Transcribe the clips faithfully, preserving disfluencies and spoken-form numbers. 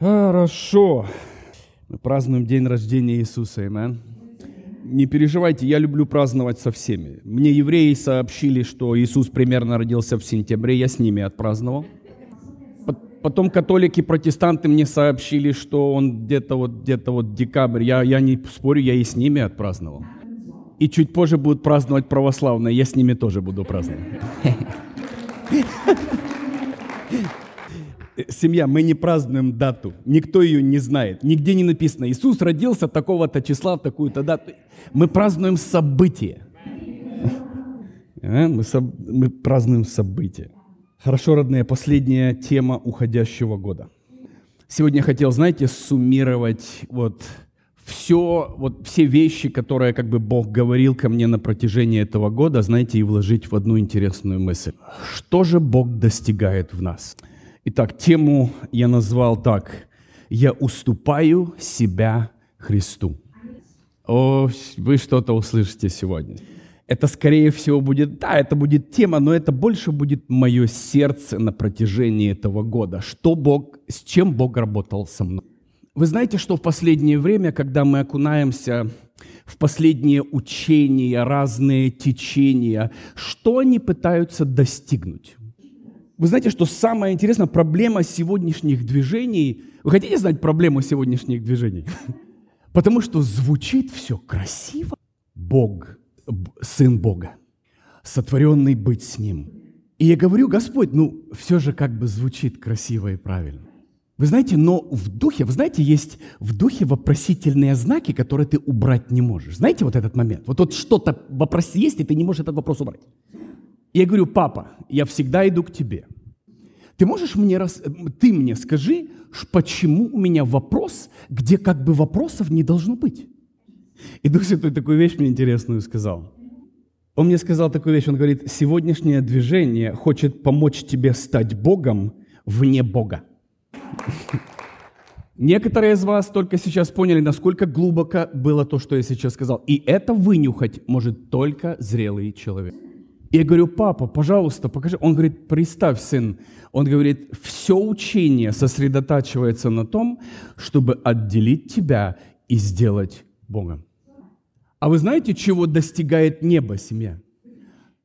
Хорошо. Мы празднуем день рождения Иисуса, аминь. Не переживайте, я люблю праздновать со всеми. Мне евреи сообщили, что Иисус примерно родился в сентябре, я с ними отпраздновал. Потом католики, протестанты мне сообщили, что он где-то вот, где-то вот декабрь. Я, я не спорю, я и с ними отпраздновал. И чуть позже будут праздновать православные, я с ними тоже буду праздновать. Семья, мы не празднуем дату, никто ее не знает, нигде не написано. Иисус родился такого-то числа, такую-то дату. Мы празднуем событие. Мы празднуем событие. Хорошо, родные, последняя тема уходящего года. Сегодня я хотел, знаете, суммировать вот все, вот все вещи, которые как бы Бог говорил ко мне на протяжении этого года, знаете, и вложить в одну интересную мысль. Что же Бог достигает в нас? Итак, тему я назвал так: «Я уступаю себя Христу». О, вы что-то услышите сегодня. Это, скорее всего, будет, да, это будет тема, но это больше будет мое сердце на протяжении этого года. Что Бог, с чем Бог работал со мной? Вы знаете, что в последнее время, когда мы окунаемся в последние учения, разные течения, что они пытаются достигнуть? Вы знаете, что самое интересное, проблема сегодняшних движений... Вы хотите знать проблему сегодняшних движений? Потому что звучит все красиво. Бог. Сын Бога, сотворенный быть с Ним. И я говорю: Господь, ну все же как бы звучит красиво и правильно. Вы знаете, но в духе, вы знаете, есть в духе вопросительные знаки, которые ты убрать не можешь. Знаете вот этот момент? Вот, вот что-то вопрос есть, и ты не можешь этот вопрос убрать. И я говорю: папа, я всегда иду к тебе. Ты можешь мне, рас... ты мне скажи, почему у меня вопрос, где как бы вопросов не должно быть? И Дух Святой такую вещь мне интересную сказал. Он мне сказал такую вещь, он говорит: сегодняшнее движение хочет помочь тебе стать Богом вне Бога. Некоторые из вас только сейчас поняли, насколько глубоко было то, что я сейчас сказал. И это вынюхать может только зрелый человек. И я говорю: папа, пожалуйста, покажи. Он говорит: представь, сын. Он говорит: все учение сосредотачивается на том, чтобы отделить тебя и сделать Бога. А вы знаете, чего достигает небо, семья?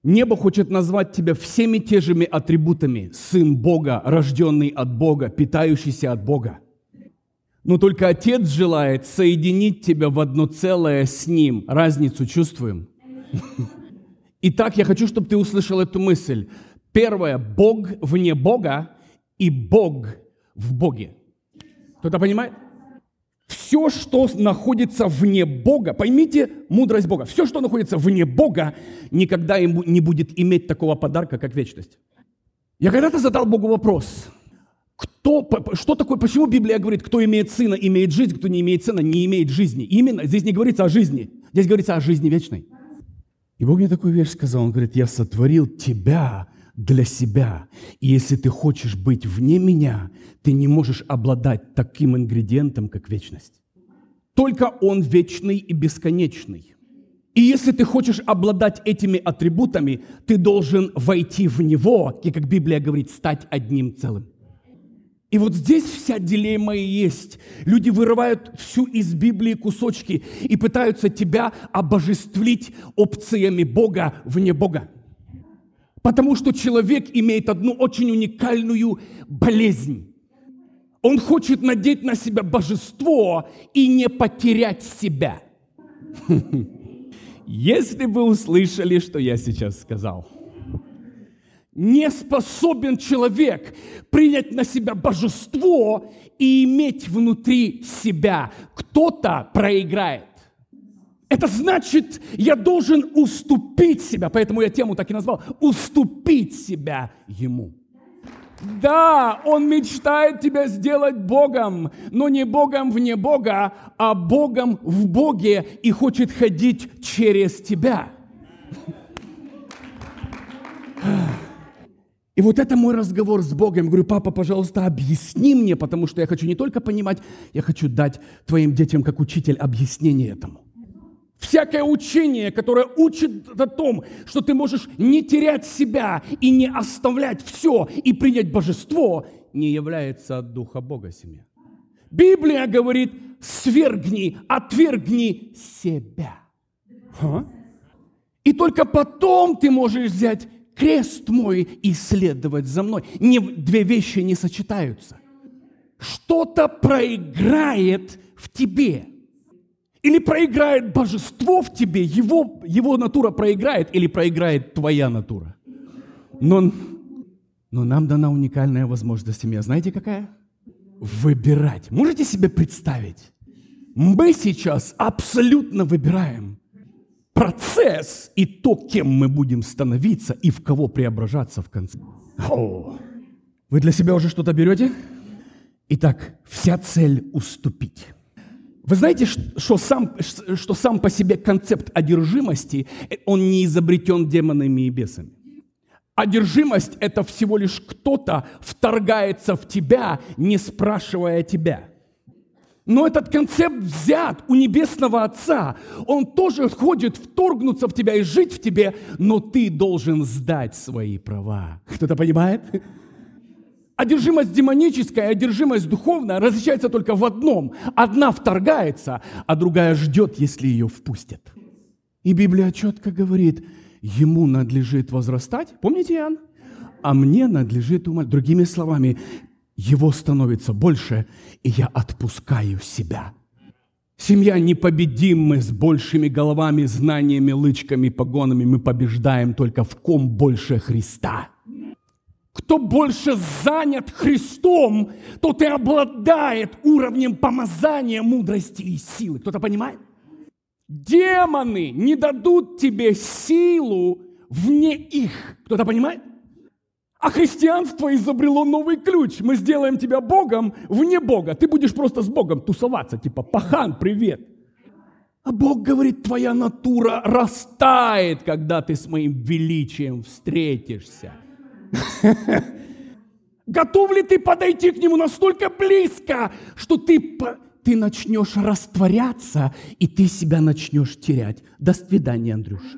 Небо хочет назвать тебя всеми те же атрибутами. Сын Бога, рожденный от Бога, питающийся от Бога. Но только Отец желает соединить тебя в одно целое с Ним. Разницу чувствуем? Итак, я хочу, чтобы ты услышал эту мысль. Первое, Бог вне Бога и Бог в Боге. Кто-то понимает? Все, что находится вне Бога, поймите мудрость Бога, все, что находится вне Бога, никогда ему не будет иметь такого подарка, как вечность. Я когда-то задал Богу вопрос, кто, что такое, почему Библия говорит, кто имеет сына, имеет жизнь, кто не имеет сына, не имеет жизни. Именно здесь не говорится о жизни, здесь говорится о жизни вечной. И Бог мне такую вещь сказал, он говорит: я сотворил тебя для себя. И если ты хочешь быть вне меня, ты не можешь обладать таким ингредиентом, как вечность. Только он вечный и бесконечный. И если ты хочешь обладать этими атрибутами, ты должен войти в него, и, как Библия говорит, стать одним целым. И вот здесь вся дилемма и есть. Люди вырывают всю из Библии кусочки и пытаются тебя обожествить опциями Бога вне Бога. Потому что человек имеет одну очень уникальную болезнь. Он хочет надеть на себя божество и не потерять себя. Если вы услышали, что я сейчас сказал. Не способен человек принять на себя божество и иметь внутри себя. Кто-то проиграет. Это значит, я должен уступить себя, поэтому я тему так и назвал, уступить себя Ему. Да, Он мечтает тебя сделать Богом, но не Богом вне Бога, а Богом в Боге и хочет ходить через тебя. И вот это мой разговор с Богом. Я говорю: папа, пожалуйста, объясни мне, потому что я хочу не только понимать, я хочу дать твоим детям, как учитель, объяснение этому. Всякое учение, которое учит о том, что ты можешь не терять себя и не оставлять все, и принять божество, не является от Духа Бога, семья. Библия говорит, свергни, отвергни себя. Ха? И только потом ты можешь взять крест мой и следовать за мной. Не, две вещи не сочетаются. Что-то проиграет в тебе. Или проиграет божество в тебе, его, его натура проиграет, или проиграет твоя натура. Но, но нам дана уникальная возможность, семья. Знаете, какая? Выбирать. Можете себе представить? Мы сейчас абсолютно выбираем процесс и то, кем мы будем становиться и в кого преображаться в конце. О! Вы для себя уже что-то берете? Итак, вся цель – уступить. Вы знаете, что сам, что сам по себе концепт одержимости, он не изобретен демонами и бесами. Одержимость – это всего лишь кто-то вторгается в тебя, не спрашивая тебя. Но этот концепт взят у Небесного Отца. Он тоже хочет вторгнуться в тебя и жить в тебе, но ты должен сдать свои права. Кто-то понимает? Одержимость демоническая, одержимость духовная различается только в одном. Одна вторгается, а другая ждет, если ее впустят. И Библия четко говорит, ему надлежит возрастать, помните, Иоанн? А мне надлежит умолять. Другими словами, его становится больше, и я отпускаю себя. Семья, непобедим мы с большими головами, знаниями, лычками, погонами. Мы побеждаем только в ком больше Христа. Кто больше занят Христом, тот и обладает уровнем помазания, мудрости и силы. Кто-то понимает? Демоны не дадут тебе силу вне их. Кто-то понимает? А христианство изобрело новый ключ. Мы сделаем тебя Богом вне Бога. Ты будешь просто с Богом тусоваться, типа «пахан, привет». А Бог говорит, твоя натура растает, когда ты с моим величием встретишься. Готов ли ты подойти к нему настолько близко, что ты, ты начнешь растворяться, и ты себя начнешь терять? До свидания, Андрюша.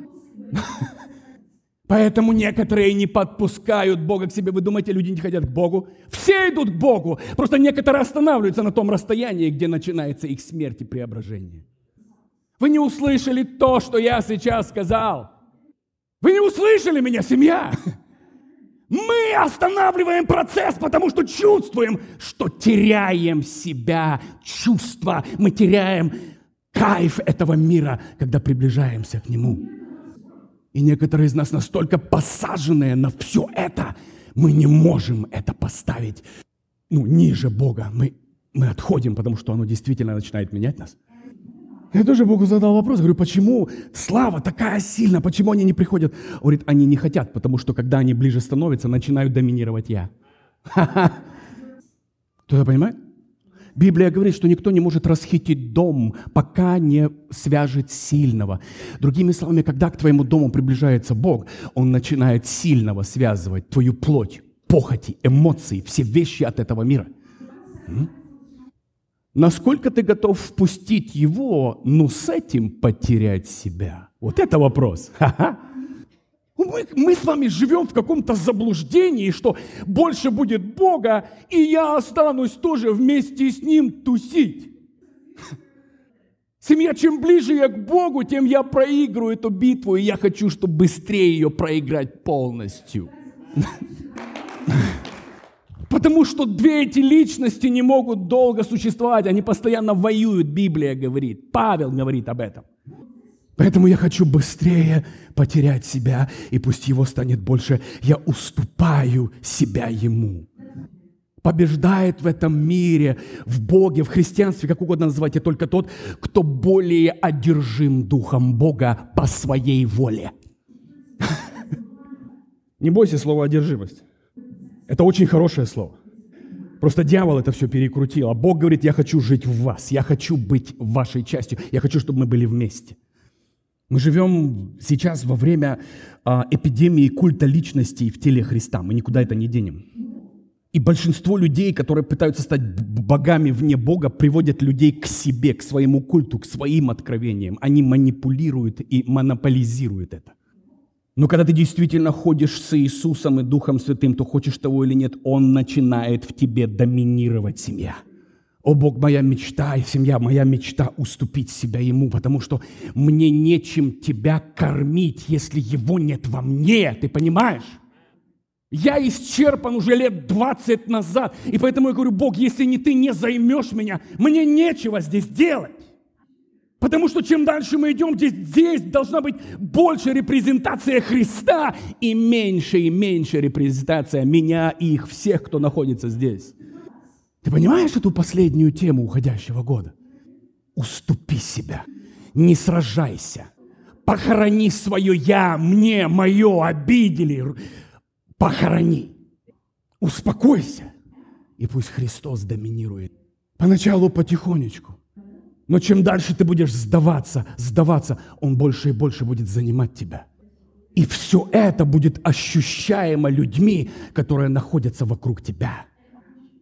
Поэтому некоторые не подпускают Бога к себе. Вы думаете, люди не хотят к Богу? Все идут к Богу. Просто некоторые останавливаются на том расстоянии, где начинается их смерть и преображение. Вы не услышали то, что я сейчас сказал. Вы не услышали меня, семья. Мы останавливаем процесс, потому что чувствуем, что теряем себя, чувства. Мы теряем кайф этого мира, когда приближаемся к нему. И некоторые из нас настолько посаженные на все это, мы не можем это поставить ну, ниже Бога. Мы, мы отходим, потому что оно действительно начинает менять нас. Я тоже Богу задал вопрос, говорю, почему слава такая сильная, почему они не приходят? Он говорит, они не хотят, потому что когда они ближе становятся, начинают доминировать я. Ха-ха. Кто-то понимает? Библия говорит, что никто не может расхитить дом, пока не свяжет сильного. Другими словами, когда к твоему дому приближается Бог, Он начинает сильного связывать твою плоть, похоти, эмоции, все вещи от этого мира. Насколько ты готов впустить его, но с этим потерять себя? Вот это вопрос. Ха-ха. Мы, мы с вами живем в каком-то заблуждении, что больше будет Бога, и я останусь тоже вместе с Ним тусить. Семья, чем ближе я к Богу, тем я проиграю эту битву, и я хочу, чтобы быстрее ее проиграть полностью. Потому что две эти личности не могут долго существовать. Они постоянно воюют, Библия говорит. Павел говорит об этом. Поэтому я хочу быстрее потерять себя, и пусть его станет больше. Я уступаю себя ему. Побеждает в этом мире, в Боге, в христианстве, как угодно называйте, только тот, кто более одержим Духом Бога по своей воле. Не бойся слова «одержимость». Это очень хорошее слово. Просто дьявол это все перекрутил. А Бог говорит, я хочу жить в вас. Я хочу быть вашей частью. Я хочу, чтобы мы были вместе. Мы живем сейчас во время а, эпидемии культа личностей в теле Христа. Мы никуда это не денем. И большинство людей, которые пытаются стать богами вне Бога, приводят людей к себе, к своему культу, к своим откровениям. Они манипулируют и монополизируют это. Но когда ты действительно ходишь с Иисусом и Духом Святым, то хочешь того или нет, Он начинает в тебе доминировать, семья. О, Бог, моя мечта и семья, моя мечта уступить себя Ему, потому что мне нечем Тебя кормить, если Его нет во мне, ты понимаешь? Я исчерпан уже лет двадцать назад, и поэтому я говорю, Бог, если не Ты не займешь меня, мне нечего здесь делать. Потому что чем дальше мы идем, здесь, здесь должна быть больше репрезентация Христа и меньше и меньше репрезентация меня и их всех, кто находится здесь. Ты понимаешь эту последнюю тему уходящего года? Уступи себя, не сражайся, похорони свое «я», «мне», «моё», «обидели», похорони, успокойся, и пусть Христос доминирует. Поначалу потихонечку. Но чем дальше ты будешь сдаваться, сдаваться, Он больше и больше будет занимать тебя. И все это будет ощущаемо людьми, которые находятся вокруг тебя.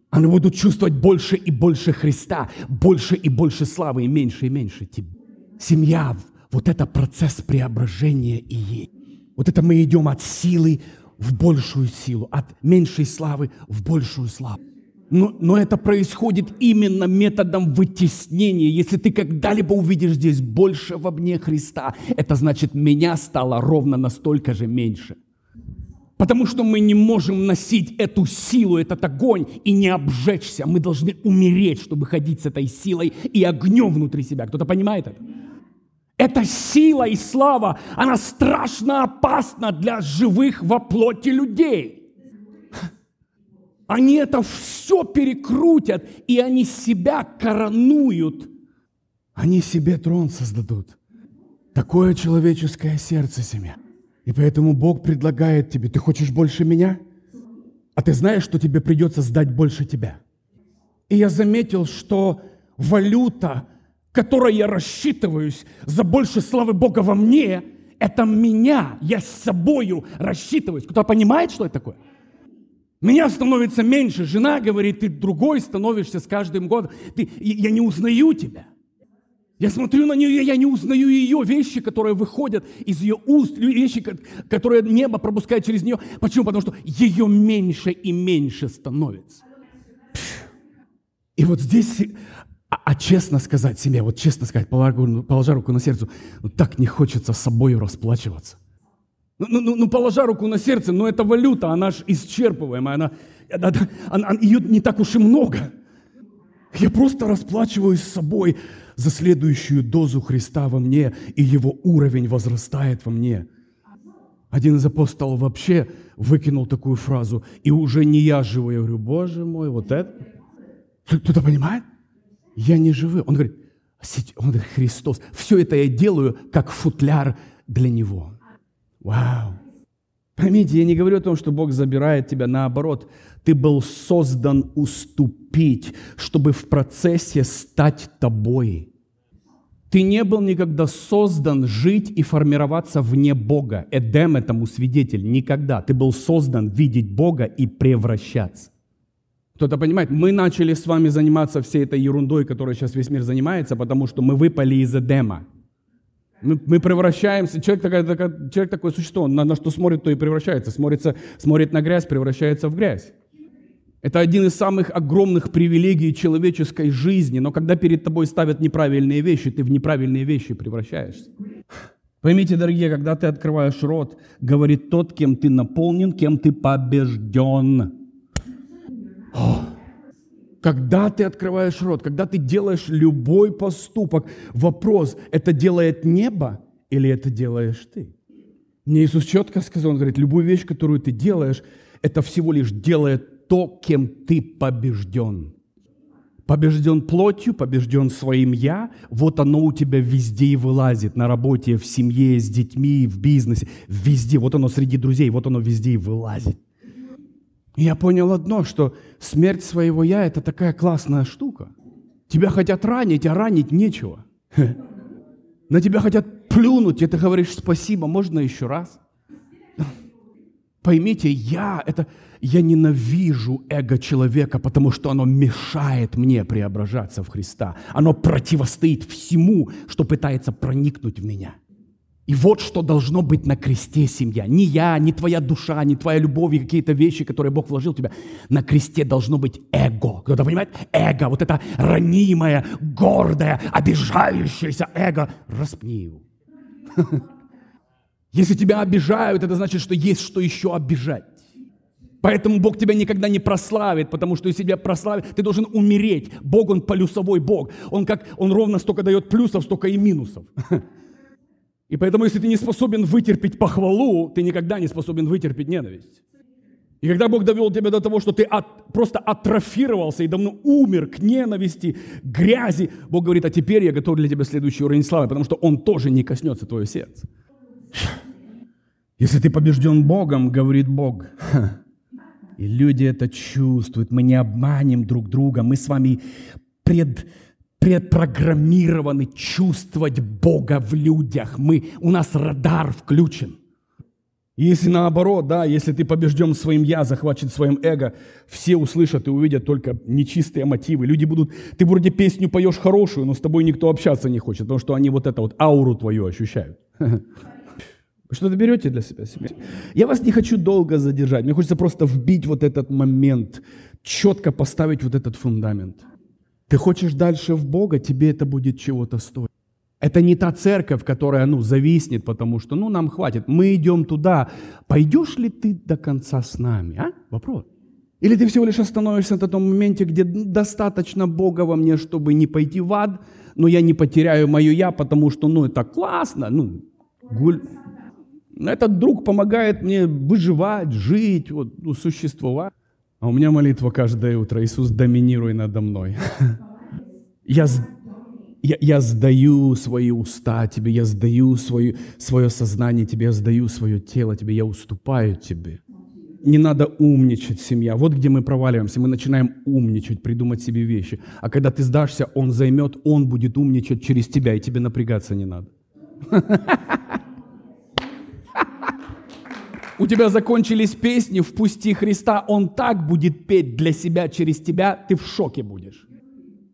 Они будут чувствовать больше и больше Христа, больше и больше славы, и меньше и меньше тебя. Семья, вот это процесс преображения и есть. Вот это мы идем от силы в большую силу, от меньшей славы в большую славу. Но, но это происходит именно методом вытеснения. Если ты когда-либо увидишь здесь больше во мне Христа, это значит, меня стало ровно настолько же меньше. Потому что мы не можем носить эту силу, этот огонь и не обжечься. Мы должны умереть, чтобы ходить с этой силой и огнем внутри себя. Кто-то понимает это? Эта сила и слава, она страшно опасна для живых во плоти людей. Они это все перекрутят, и они себя коронуют. Они себе трон создадут. Такое человеческое сердце, семья. И поэтому Бог предлагает тебе, ты хочешь больше меня? А ты знаешь, что тебе придется сдать больше тебя. И я заметил, что валюта, которой я рассчитываюсь за больше славы Бога во мне, это меня, я с собою рассчитываюсь. Кто-то понимает, что это такое? Меня становится меньше. Жена говорит, ты другой становишься с каждым годом. Ты, я не узнаю тебя. Я смотрю на нее, я не узнаю ее. Вещи, которые выходят из ее уст, вещи, которые небо пропускает через нее. Почему? Потому что ее меньше и меньше становится. Пфф. И вот здесь, а, а честно сказать себе, вот честно сказать, положа руку на сердце, ну, так не хочется собою расплачиваться. Ну, ну, ну, положа руку на сердце, но эта валюта, она же исчерпываемая, она, она, она, ее не так уж и много. Я просто расплачиваюсь с собой за следующую дозу Христа во мне, и его уровень возрастает во мне. Один из апостолов вообще выкинул такую фразу, и уже не я живу. Я говорю, Боже мой, вот это... Кто-то понимает? Я не живу. Он говорит, он говорит, Христос, все это я делаю как футляр для Него. Вау! Поймите, я не говорю о том, что Бог забирает тебя, наоборот. Ты был создан уступить, чтобы в процессе стать тобой. Ты не был никогда создан жить и формироваться вне Бога. Эдем этому свидетель. Никогда. Ты был создан видеть Бога и превращаться. Кто-то понимает? Мы начали с вами заниматься всей этой ерундой, которой сейчас весь мир занимается, потому что мы выпали из Эдема. Мы, мы превращаемся, человек, такая, такая, человек такое существо, он на, на что смотрит, то и превращается. Смотрится, смотрит на грязь, превращается в грязь. Это один из самых огромных привилегий человеческой жизни, но когда перед тобой ставят неправильные вещи, ты в неправильные вещи превращаешься. Поймите, дорогие, когда ты открываешь рот, говорит тот, кем ты наполнен, кем ты побежден. О! Когда ты открываешь рот, когда ты делаешь любой поступок, вопрос, это делает небо или это делаешь ты? Мне Иисус четко сказал, Он говорит, любую вещь, которую ты делаешь, это всего лишь делает то, кем ты побежден. Побежден плотью, побежден своим «я», вот оно у тебя везде и вылазит, на работе, в семье, с детьми, в бизнесе, везде, вот оно среди друзей, вот оно везде и вылазит. И я понял одно, что смерть своего «я» — это такая классная штука. Тебя хотят ранить, а ранить нечего. На тебя хотят плюнуть, и ты говоришь «спасибо, можно еще раз?» Поймите, я, это, я ненавижу эго человека, потому что оно мешает мне преображаться в Христа. Оно противостоит всему, что пытается проникнуть в меня. И вот что должно быть на кресте, семья. Не я, не твоя душа, не твоя любовь и какие-то вещи, которые Бог вложил в тебя. На кресте должно быть эго. Кто-то понимает? Эго, вот это ранимое, гордое, обижающееся эго. Распни его. Если тебя обижают, это значит, что есть что еще обижать. Поэтому Бог тебя никогда не прославит, потому что если тебя прославит, ты должен умереть. Бог, Он полюсовой Бог. Он, как, он ровно столько дает плюсов, столько и минусов. И поэтому, если ты не способен вытерпеть похвалу, ты никогда не способен вытерпеть ненависть. И когда Бог довел тебя до того, что ты от, просто атрофировался и давно умер к ненависти, грязи, Бог говорит, а теперь я готов для тебя следующий уровень славы, потому что Он тоже не коснется твоего сердца. Если ты побежден Богом, говорит Бог, и люди это чувствуют, мы не обманем друг друга, мы с вами пред... предпрограммированы чувствовать Бога в людях. Мы, у нас радар включен. И если наоборот, да, если ты побежден своим я, захвачен своим эго, все услышат и увидят только нечистые мотивы. Люди будут... Ты вроде песню поешь хорошую, но с тобой никто общаться не хочет, потому что они вот это вот ауру твою ощущают. Что-то берете для себя? Я вас не хочу долго задержать. Мне хочется просто вбить вот этот момент, четко поставить вот этот фундамент. Ты хочешь дальше в Бога, тебе это будет чего-то стоить. Это не та церковь, которая, ну, зависнет, потому что, ну, нам хватит. Мы идем туда. Пойдешь ли ты до конца с нами, а? Вопрос. Или ты всего лишь остановишься на том моменте, где достаточно Бога во мне, чтобы не пойти в ад, но я не потеряю мое «я», потому что, ну, это классно. Ну, гуль... Этот друг помогает мне выживать, жить, вот, ну, существовать. А у меня молитва каждое утро. Иисус, доминируй надо мной. Я, я, я сдаю свои уста Тебе, я сдаю свою, свое сознание Тебе, я сдаю свое тело Тебе, я уступаю Тебе. Не надо умничать, семья. Вот где мы проваливаемся. Мы начинаем умничать, придумать себе вещи. А когда ты сдашься, Он займет, Он будет умничать через тебя, и тебе напрягаться не надо. У тебя закончились песни, впусти Христа, Он так будет петь для себя, через тебя, ты в шоке будешь.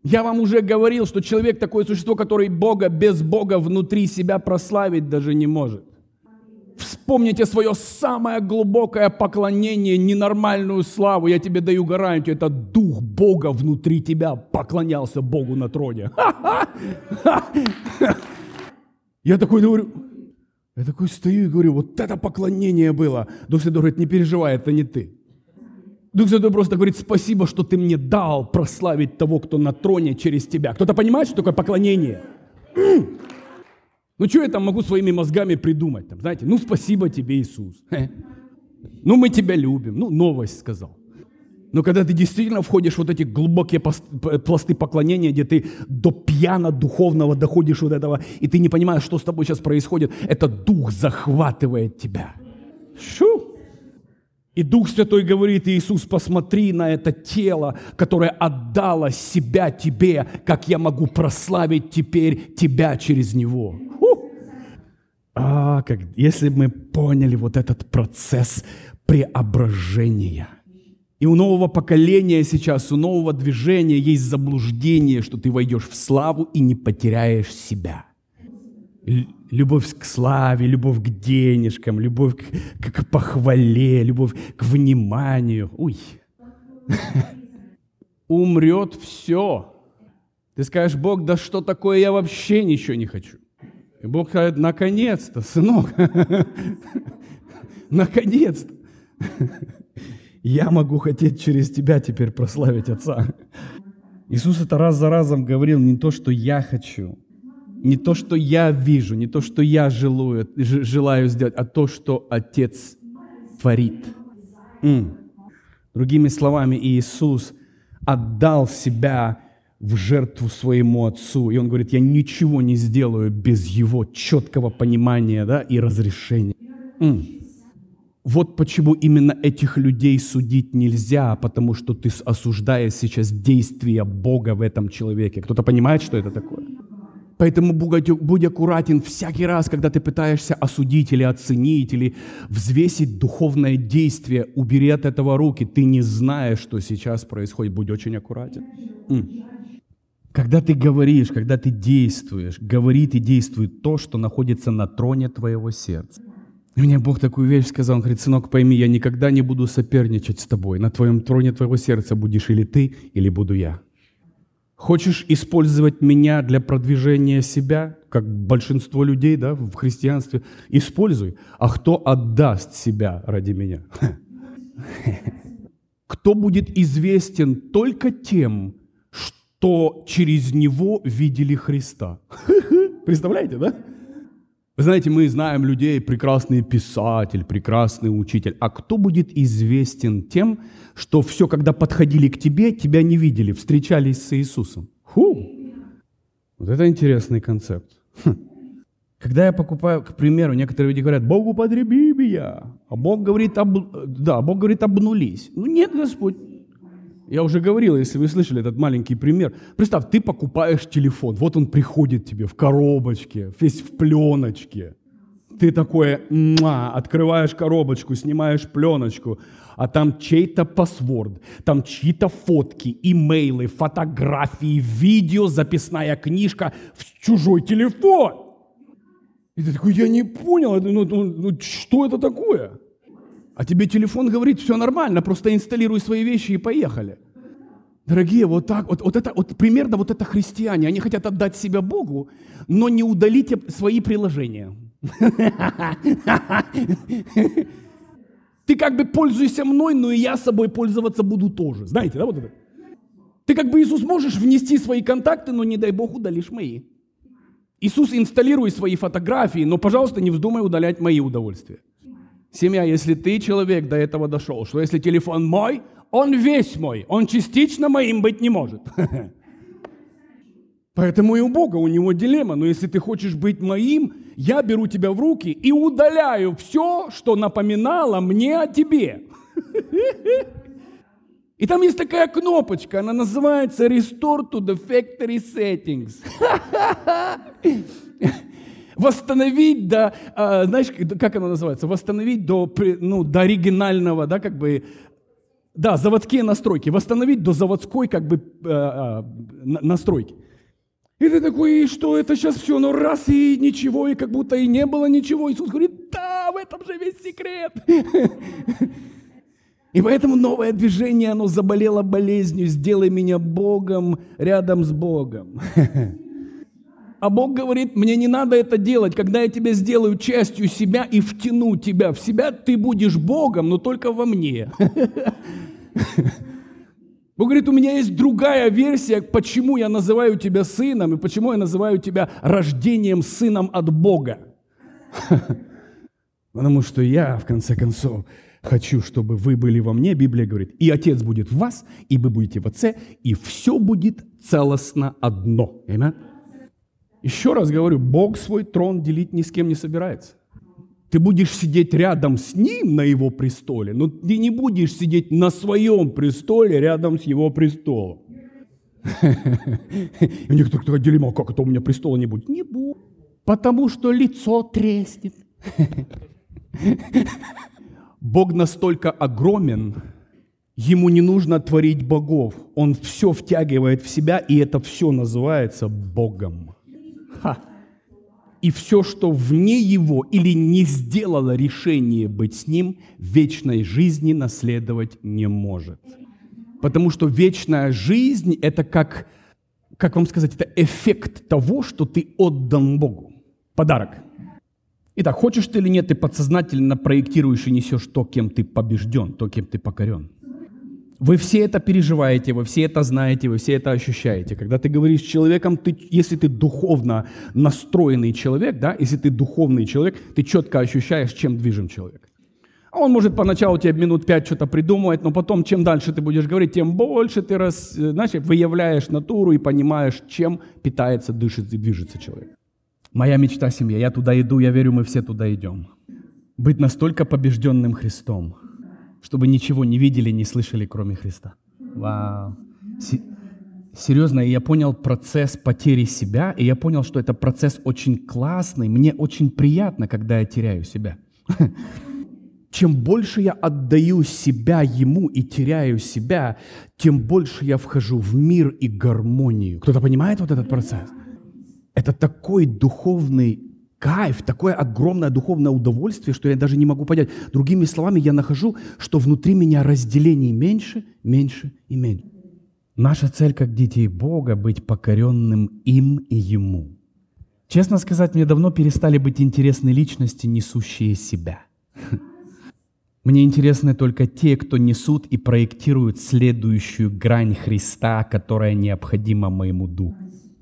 Я вам уже говорил, что человек такое существо, которое Бога без Бога внутри себя прославить даже не может. Вспомните свое самое глубокое поклонение, ненормальную славу. Я тебе даю гарантию, это дух Бога внутри тебя поклонялся Богу на троне. Я такой говорю... Я такой стою и говорю, вот это поклонение было. Дух Святой говорит, не переживай, это не ты. Дух Святой просто говорит, спасибо, что ты мне дал прославить того, кто на троне через тебя. Кто-то понимает, что такое поклонение? Ну, что я там могу своими мозгами придумать? Там, знаете, ну, спасибо тебе, Иисус. Ну, мы тебя любим. Ну, новость сказал. Но когда ты действительно входишь в вот эти глубокие пласты поклонения, где ты до пьяно духовного доходишь вот этого, и ты не понимаешь, что с тобой сейчас происходит, этот дух захватывает тебя. Шу! И Дух Святой говорит, Иисус, посмотри на это тело, которое отдало себя тебе, как я могу прославить теперь тебя через него. У! А, как, если бы мы поняли вот этот процесс преображения. И у нового поколения сейчас, у нового движения есть заблуждение, что ты войдешь в славу и не потеряешь себя. Любовь к славе, любовь к денежкам, любовь к, к похвале, любовь к вниманию. Уй! Умрет все. Ты скажешь, Бог, да что такое, я вообще ничего не хочу. И Бог скажет, наконец-то, сынок, наконец-то. Я могу хотеть через тебя теперь прославить Отца. Иисус это раз за разом говорил, не то, что я хочу, не то, что я вижу, не то, что я желаю, желаю сделать, а то, что Отец творит. М. Другими словами, Иисус отдал себя в жертву своему Отцу. И Он говорит, я ничего не сделаю без Его четкого понимания, да, и разрешения. М. Вот почему именно этих людей судить нельзя, потому что ты осуждаешь сейчас действия Бога в этом человеке. Кто-то понимает, что это такое? Поэтому будь аккуратен всякий раз, когда ты пытаешься осудить или оценить, или взвесить духовное действие, убери от этого руки. Ты не знаешь, что сейчас происходит. Будь очень аккуратен. Когда ты говоришь, когда ты действуешь, говорит и действует то, что находится на троне твоего сердца. И мне Бог такую вещь сказал, он говорит: сынок, пойми, я никогда не буду соперничать с тобой. На твоем троне твоего сердца будешь или ты, или буду я. Хочешь использовать меня для продвижения себя, как большинство людей, да, в христианстве, используй. А кто отдаст себя ради меня? Кто будет известен только тем, что через него видели Христа? Представляете, да? Вы знаете, мы знаем людей, прекрасный писатель, прекрасный учитель. А кто будет известен тем, что все, когда подходили к тебе, тебя не видели, встречались с Иисусом? Ху! Вот это интересный концепт. Хм. Когда я покупаю, к примеру, некоторые люди говорят: Богу подреби меня, а Бог говорит, об... да, Бог говорит обнулись. Ну нет, Господь. Я уже говорил, если вы слышали этот маленький пример. Представь, ты покупаешь телефон, вот он приходит тебе в коробочке, весь в пленочке. Ты такое, открываешь коробочку, снимаешь пленочку, а там чей-то пасворд, там чьи-то фотки, имейлы, фотографии, видео, записная книжка в чужой телефон. И ты такой: я не понял, ну, ну, ну, что это такое? А тебе телефон говорит: все нормально, просто инсталируй свои вещи и поехали. Дорогие, вот так, вот, вот это, вот примерно вот это христиане. Они хотят отдать себя Богу, но не удалите свои приложения. Ты как бы пользуйся мной, но и я собой пользоваться буду тоже. Знаете, да, вот это? Ты как бы, Иисус, можешь внести свои контакты, но не дай Бог удалишь мои. Иисус, инсталируй свои фотографии, но, пожалуйста, не вздумай удалять мои удовольствия. Семья, если ты, человек, до этого дошел, что если телефон мой, он весь мой, он частично моим быть не может. Поэтому и у Бога, у него дилемма: но если ты хочешь быть моим, я беру тебя в руки и удаляю все, что напоминало мне о тебе. И там есть такая кнопочка, она называется «Restore to the factory settings». Восстановить до, а, знаешь, как оно называется? Восстановить до, ну, до оригинального, да, как бы, да, заводские настройки. Восстановить до заводской, как бы, а, настройки. И ты такой: и что это сейчас все? Ну раз и ничего, и как будто и не было ничего. Иисус говорит: да, в этом же весь секрет. И поэтому новое движение, оно заболело болезнью: сделай меня Богом рядом с Богом. А Бог говорит: мне не надо это делать. Когда я тебя сделаю частью себя и втяну тебя в себя, ты будешь Богом, но только во мне. Бог говорит: у меня есть другая версия, почему я называю тебя сыном и почему я называю тебя рождением сыном от Бога. Потому что я, в конце концов, хочу, чтобы вы были во мне. Библия говорит: и Отец будет в вас, и вы будете в Отце, и все будет целостно одно. Аминь. Еще раз говорю, Бог свой трон делить ни с кем не собирается. Ты будешь сидеть рядом с Ним на Его престоле, но ты не будешь сидеть на своем престоле рядом с Его престолом. И некоторые такие: дилемма, как это у меня престола не будет? Не будет, потому что лицо треснет. Бог настолько огромен, Ему не нужно творить богов. Он все втягивает в себя, и это все называется Богом. Ха. И все, что вне его или не сделало решение быть с ним, вечной жизни наследовать не может. Потому что вечная жизнь – это как, как вам сказать, это эффект того, что ты отдан Богу. Подарок. Итак, хочешь ты или нет, ты подсознательно проектируешь и несешь то, кем ты побежден, то, кем ты покорен. Вы все это переживаете, вы все это знаете, вы все это ощущаете. Когда ты говоришь с человеком, ты, если ты духовно настроенный человек, да, если ты духовный человек, ты четко ощущаешь, чем движим человек. А он может поначалу тебе минут пять что-то придумывать, но потом, чем дальше ты будешь говорить, тем больше ты раз, значит, выявляешь натуру и понимаешь, чем питается, дышит и движется человек. Моя мечта, семья, я туда иду, я верю, мы все туда идем. Быть настолько побежденным Христом, чтобы ничего не видели, не слышали, кроме Христа. Вау. Серьезно, я понял процесс потери себя, и я понял, что это процесс очень классный, мне очень приятно, когда я теряю себя. Чем больше я отдаю себя Ему и теряю себя, тем больше я вхожу в мир и гармонию. Кто-то понимает вот этот процесс? Это такой духовный кайф, такое огромное духовное удовольствие, что я даже не могу понять. Другими словами, я нахожу, что внутри меня разделений меньше, меньше и меньше. Наша цель, как детей Бога, быть покоренным им и Ему. Честно сказать, мне давно перестали быть интересны личности, несущие себя. Мне интересны только те, кто несут и проектируют следующую грань Христа, которая необходима моему духу.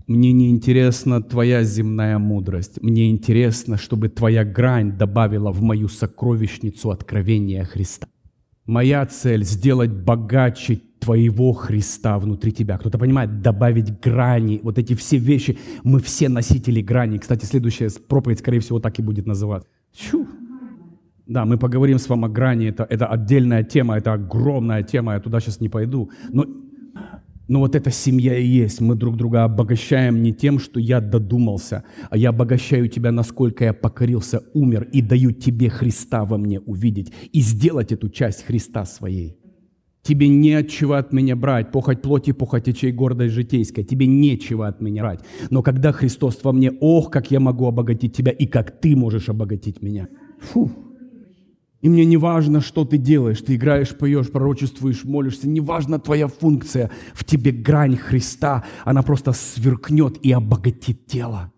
Мне не интересна твоя земная мудрость. Мне интересно, чтобы твоя грань добавила в мою сокровищницу откровения Христа. Моя цель — сделать богаче твоего Христа внутри тебя. Кто-то понимает? Добавить грани. Вот эти все вещи. Мы все носители грани. Кстати, следующая проповедь, скорее всего, так и будет называться. Чу. Да, мы поговорим с вами о грани. Это, это отдельная тема, это огромная тема. Я туда сейчас не пойду. Но, но вот эта семья и есть. Мы друг друга обогащаем не тем, что я додумался, а я обогащаю тебя, насколько я покорился, умер, и даю тебе Христа во мне увидеть и сделать эту часть Христа своей. Тебе нечего от меня брать, похоть плоти, похоть очей, гордость житейская. Тебе нечего от меня брать. Но когда Христос во мне, ох, как я могу обогатить тебя, и как ты можешь обогатить меня. Фу. И мне не важно, что ты делаешь. Ты играешь, поешь, пророчествуешь, молишься. Не важна твоя функция. В тебе грань Христа. Она просто сверкнет и обогатит тело.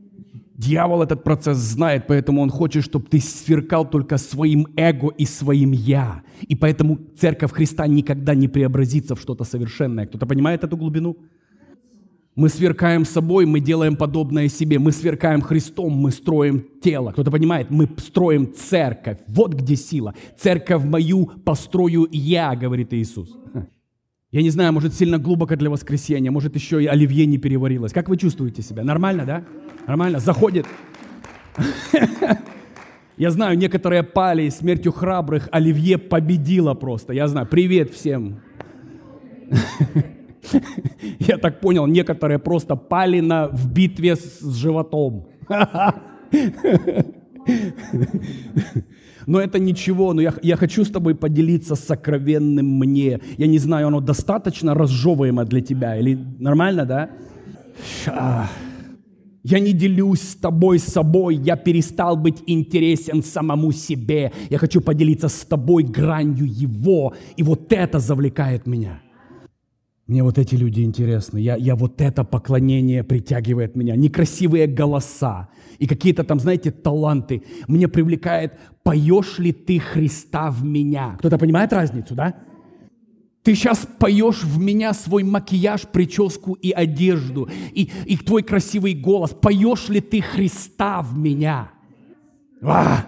Дьявол этот процесс знает, поэтому он хочет, чтобы ты сверкал только своим эго и своим я. И поэтому церковь Христа никогда не преобразится в что-то совершенное. Кто-то понимает эту глубину? Мы сверкаем собой, мы делаем подобное себе. Мы сверкаем Христом, мы строим тело. Кто-то понимает? Мы строим церковь. Вот где сила. Церковь мою построю я, говорит Иисус. Я не знаю, может, сильно глубоко для воскресения, может, еще и оливье не переварилось. Как вы чувствуете себя? Нормально, да? Нормально? Заходит? Я знаю, некоторые пали, и смертью храбрых оливье победило просто. Я знаю. Привет всем. Я так понял, некоторые просто пали на, в битве с, с животом. Но это ничего, но я, я хочу с тобой поделиться сокровенным мне. Я не знаю, оно достаточно разжевываемо для тебя или нормально, да? Ша. Я не делюсь с тобой собой, я перестал быть интересен самому себе. Я хочу поделиться с тобой гранью его, и вот это завлекает меня. Мне вот эти люди интересны. Я, я вот это поклонение притягивает меня. Некрасивые голоса и какие-то там, знаете, таланты. Меня привлекает, поешь ли ты Христа в меня. Кто-то понимает разницу, да? Ты сейчас поешь в меня свой макияж, прическу и одежду. И, и твой красивый голос. Поешь ли ты Христа в меня? Ах!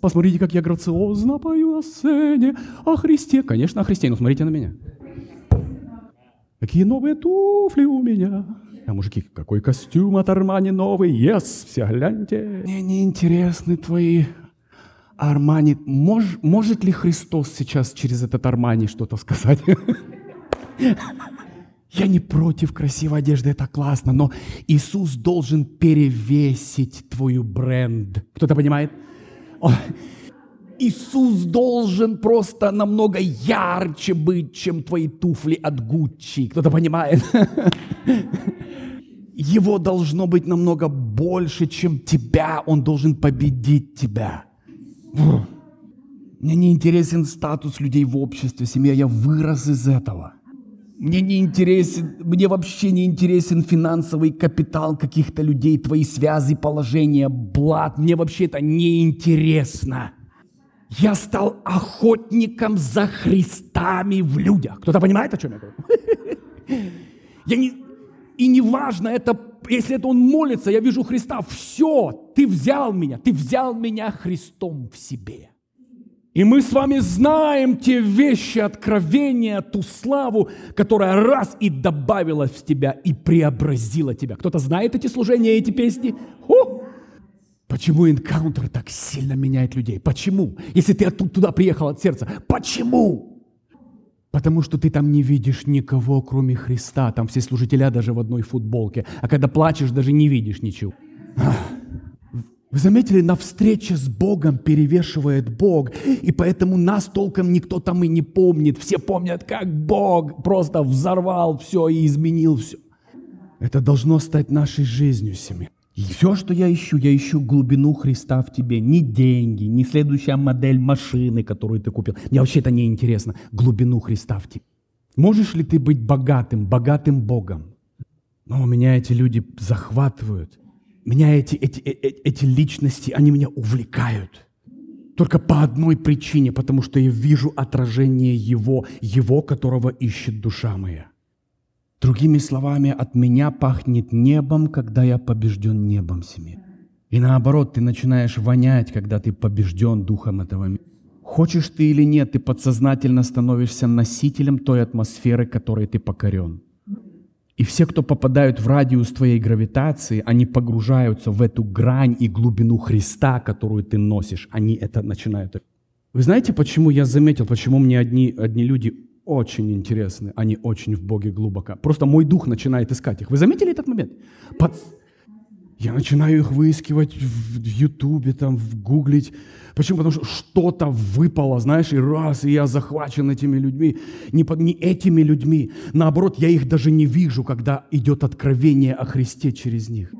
Посмотрите, как я грациозно пою на сцене о Христе. Конечно, о Христе, но смотрите на меня. Какие новые туфли у меня. А мужики, какой костюм от Армани новый. Yes, все гляньте. Мне неинтересны твои Армани. Мож, может ли Христос сейчас через этот Армани что-то сказать? Я не против красивой одежды, это классно, но Иисус должен перевесить твою бренд. Кто-то понимает? Иисус должен просто намного ярче быть, чем твои туфли от Гуччи. Кто-то понимает? Его должно быть намного больше, чем тебя. Он должен победить тебя. Мне не интересен статус людей в обществе, семья. Я вырос из этого. Мне не интересен, мне вообще не интересен финансовый капитал каких-то людей, твои связи, положение, блат. Мне вообще это не интересно. Я стал охотником за Христами в людях. Кто-то понимает, о чем я говорю? Я не... И неважно, это, если это он молится, я вижу Христа. Все, ты взял меня, ты взял меня Христом в себе. И мы с вами знаем те вещи, откровения, ту славу, которая раз и добавилась в тебя и преобразила тебя. Кто-то знает эти служения, эти песни? Ху! Почему энкаунтер так сильно меняет людей? Почему? Если ты оттуда туда приехал от сердца, почему? Потому что ты там не видишь никого, кроме Христа. Там все служители даже в одной футболке. А когда плачешь, даже не видишь ничего. Вы заметили, на встрече с Богом перевешивает Бог, и поэтому нас толком никто там и не помнит. Все помнят, как Бог просто взорвал все и изменил все. Это должно стать нашей жизнью, семья. И все, что я ищу, я ищу глубину Христа в тебе. Не деньги, не следующая модель машины, которую ты купил. Мне вообще это не интересно. Глубину Христа в тебе. Можешь ли ты быть богатым, богатым Богом? Но меня эти люди захватывают. Меня эти, эти, эти личности, они меня увлекают. Только по одной причине, потому что я вижу отражение Его, Его, которого ищет душа моя. Другими словами, от меня пахнет небом, когда я побежден небом семи. И наоборот, ты начинаешь вонять, когда ты побежден духом этого мира. Хочешь ты или нет, ты подсознательно становишься носителем той атмосферы, которой ты покорен. И все, кто попадают в радиус твоей гравитации, они погружаются в эту грань и глубину Христа, которую ты носишь. Они это начинают. Вы знаете, почему я заметил, почему мне одни, одни люди очень интересны, они очень в Боге глубоко. Просто мой дух начинает искать их. Вы заметили этот момент? Под... Я начинаю их выискивать в Ютубе, там, в гуглить. Почему? Потому что что-то выпало, знаешь, и раз, и я захвачен этими людьми. Не, под, не этими людьми. Наоборот, я их даже не вижу, когда идет откровение о Христе через них.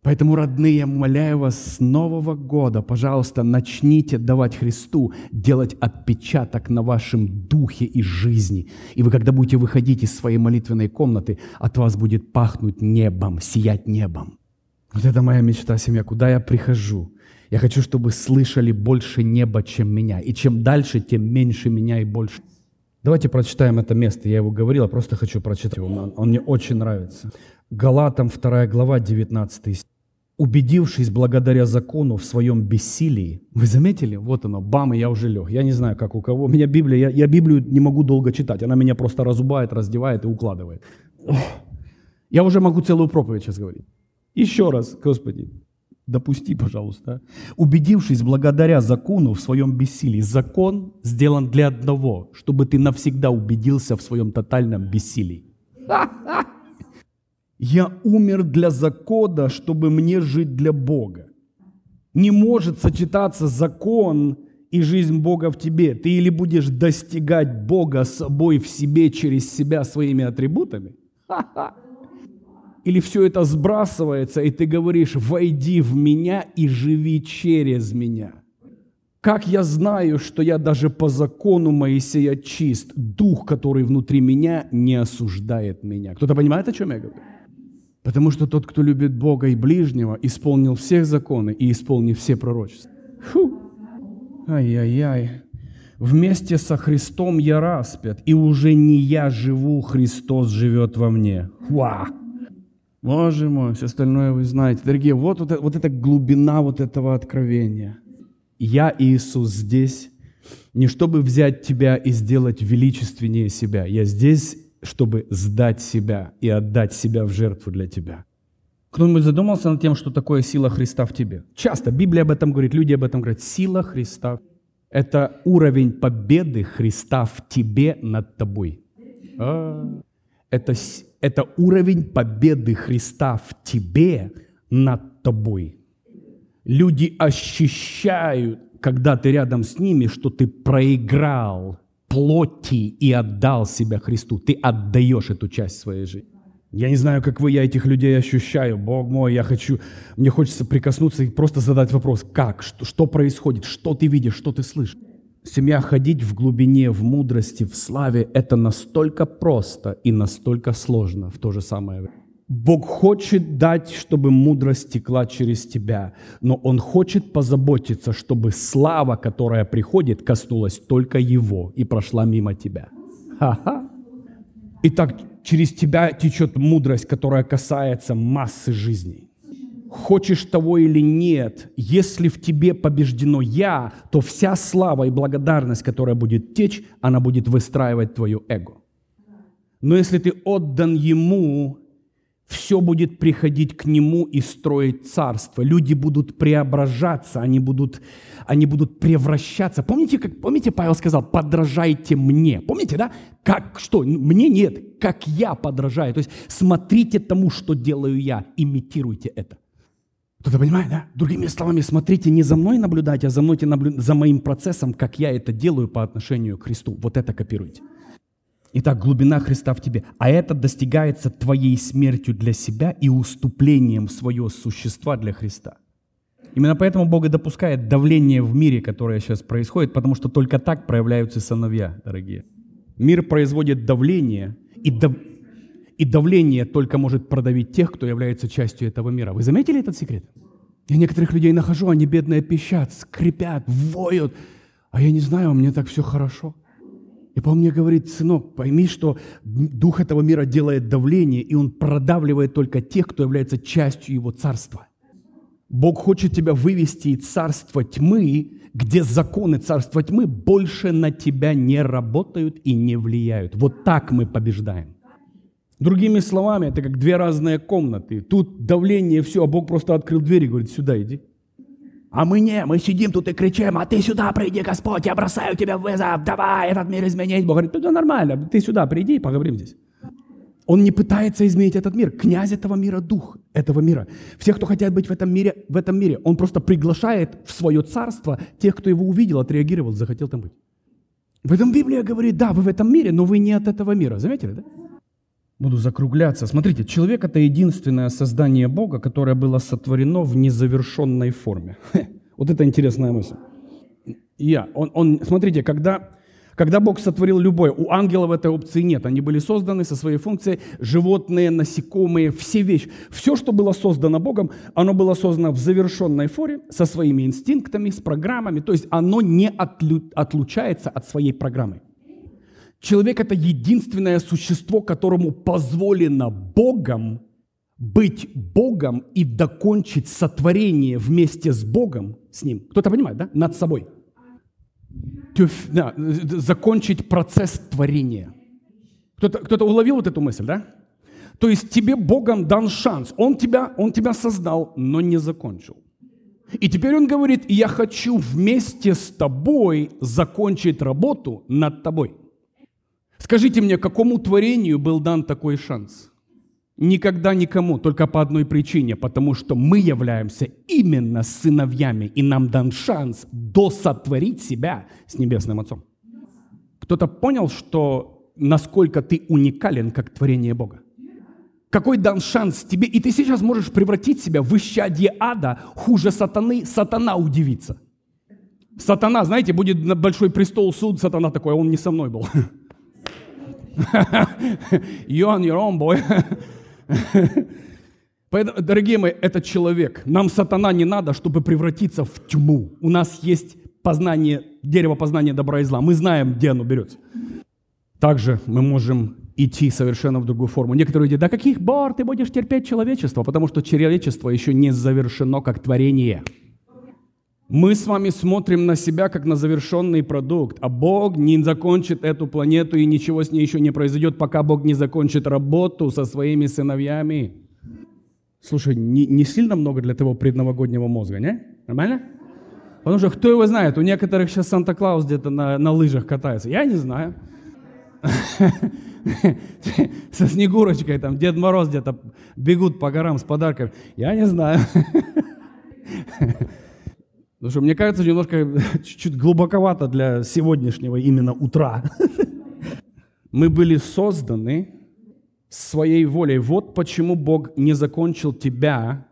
Поэтому, родные, я умоляю вас с Нового года, пожалуйста, начните давать Христу, делать отпечаток на вашем духе и жизни. И вы, когда будете выходить из своей молитвенной комнаты, от вас будет пахнуть небом, сиять небом. Вот это моя мечта, семья, куда я прихожу. Я хочу, чтобы слышали больше неба, чем меня. И чем дальше, тем меньше меня и больше. Давайте прочитаем это место. Я его говорил, а просто хочу прочитать его. Он, он мне очень нравится. Галатам вторая глава, девятнадцатый стих. «Убедившись благодаря закону в своем бессилии». Вы заметили? Вот оно, бам, и я уже лег. Я не знаю, как у кого. У меня Библия, я, я Библию не могу долго читать. Она меня просто разубает, раздевает и укладывает. Ох. Я уже могу целую проповедь сейчас говорить. Еще раз, Господи, допусти, пожалуйста. «Убедившись благодаря закону в своем бессилии». Закон сделан для одного, чтобы ты навсегда убедился в своем тотальном бессилии. «Я умер для закона, чтобы мне жить для Бога». Не может сочетаться закон и жизнь Бога в тебе. Ты или будешь достигать Бога собой в себе, через себя, своими атрибутами, или все это сбрасывается, и ты говоришь: «Войди в меня и живи через меня». Как я знаю, что я даже по закону Моисея чист? Дух, который внутри меня, не осуждает меня. Кто-то понимает, о чем я говорю? Потому что тот, кто любит Бога и ближнего, исполнил все законы и исполнил все пророчества. Фу! Ай-яй-яй. «Вместе со Христом я распят, и уже не я живу, Христос живет во мне». Уа! Боже мой, все остальное вы знаете. Дорогие, вот, вот, вот эта глубина вот этого откровения. Я, Иисус, здесь не чтобы взять тебя и сделать величественнее себя. Я здесь, чтобы сдать себя и отдать себя в жертву для тебя. Кто-нибудь задумался над тем, что такое сила Христа в тебе? Часто Библия об этом говорит, люди об этом говорят. Сила Христа – это уровень победы Христа в тебе над тобой. А-а-а. Это сила. Это уровень победы Христа в тебе над тобой. Люди ощущают, когда ты рядом с ними, что ты проиграл плоти и отдал себя Христу. Ты отдаешь эту часть своей жизни. Я не знаю, как вы, я этих людей ощущаю. Бог мой, я хочу, мне хочется прикоснуться и просто задать вопрос. Как? Что, что происходит? Что ты видишь? Что ты слышишь? Семья, ходить в глубине, в мудрости, в славе – это настолько просто и настолько сложно в то же самое время. Бог хочет дать, чтобы мудрость текла через тебя, но Он хочет позаботиться, чтобы слава, которая приходит, коснулась только Его и прошла мимо тебя. Ха-ха. Итак, через тебя течет мудрость, которая касается массы жизней. Хочешь того или нет, если в тебе побеждено «я», то вся слава и благодарность, которая будет течь, она будет выстраивать твое эго. Но если ты отдан Ему, все будет приходить к Нему и строить царство. Люди будут преображаться, они будут, они будут превращаться. Помните, как, помните, Павел сказал: «Подражайте мне». Помните, да? Как что? Мне нет, как я подражаю. То есть смотрите тому, что делаю я, имитируйте это. Кто-то понимает, да? Другими словами, смотрите, не за мной наблюдайте, а за мной наблю... за моим процессом, как я это делаю по отношению к Христу. Вот это копируйте. Итак, глубина Христа в тебе. А это достигается твоей смертью для себя и уступлением своего существа для Христа. Именно поэтому Бог и допускает давление в мире, которое сейчас происходит, потому что только так проявляются сыновья, дорогие. Мир производит давление, и, дав... и давление только может продавить тех, кто является частью этого мира. Вы заметили этот секрет? Я некоторых людей нахожу, они бедные пищат, скрипят, воют, а я не знаю, мне так все хорошо. И Павел мне говорит: сынок, пойми, что дух этого мира делает давление, и он продавливает только тех, кто является частью его царства. Бог хочет тебя вывести из царства тьмы, где законы царства тьмы больше на тебя не работают и не влияют. Вот так мы побеждаем. Другими словами, это как две разные комнаты. Тут давление, все, а Бог просто открыл дверь и говорит: сюда иди. А мы не, мы сидим тут и кричим: а ты сюда приди, Господь, я бросаю тебя в вызов, давай этот мир изменить. Бог говорит: ну да нормально, ты сюда приди и поговорим здесь. Он не пытается изменить этот мир. Князь этого мира, дух этого мира. Все, кто хотят быть в этом мире, в этом мире. Он просто приглашает в свое царство тех, кто его увидел, отреагировал, захотел там быть. В этом Библия говорит: да, вы в этом мире, но вы не от этого мира. Заметили, да? Буду закругляться. Смотрите, человек — это единственное создание Бога, которое было сотворено в незавершенной форме. Хе, вот это интересная мысль. Я, он, он, смотрите, когда... Когда Бог сотворил любое, у ангелов этой опции нет. Они были созданы со своей функцией. Животные, насекомые, все вещи. Все, что было создано Богом, оно было создано в завершенной форме, со своими инстинктами, с программами. То есть оно не отлю... отлучается от своей программы. Человек — это единственное существо, которому позволено Богом быть Богом и докончить сотворение вместе с Богом, с Ним. Кто-то понимает, да? Над собой. Да, закончить процесс творения. Кто-то, кто-то уловил вот эту мысль, да? То есть тебе Богом дан шанс. Он тебя, он тебя создал, но не закончил. И теперь он говорит: я хочу вместе с тобой закончить работу над тобой. Скажите мне, какому творению был дан такой шанс? Никогда никому, только по одной причине, потому что мы являемся именно сыновьями, и нам дан шанс досотворить себя с Небесным Отцом. Кто-то понял, что насколько ты уникален, как творение Бога? Какой дан шанс тебе, и ты сейчас можешь превратить себя в исчадье ада, хуже сатаны, сатана удивится. Сатана, знаете, будет на большой престол суд, сатана такой: он не со мной был. You on your own, boy. Поэтому, дорогие мои, это человек. Нам сатана не надо, чтобы превратиться в тьму. У нас есть познание, дерево познания добра и зла. Мы знаем, где оно берется. Также мы можем идти совершенно в другую форму. Некоторые говорят: да каких бор ты будешь терпеть человечество? Потому что человечество еще не завершено как творение. Мы с вами смотрим на себя как на завершенный продукт, а Бог не закончит эту планету, и ничего с ней еще не произойдет, пока Бог не закончит работу со своими сыновьями. Слушай, не, не сильно много для того предновогоднего мозга, не? Нормально? Потому что кто его знает, у некоторых сейчас Санта-Клаус где-то на, на лыжах катается. Я не знаю. Со Снегурочкой, там Дед Мороз где-то бегут по горам с подарками. Я не знаю. Потому что, мне кажется, немножко чуть-чуть глубоковато для сегодняшнего именно утра. Мы были созданы своей волей. Вот почему Бог не закончил тебя.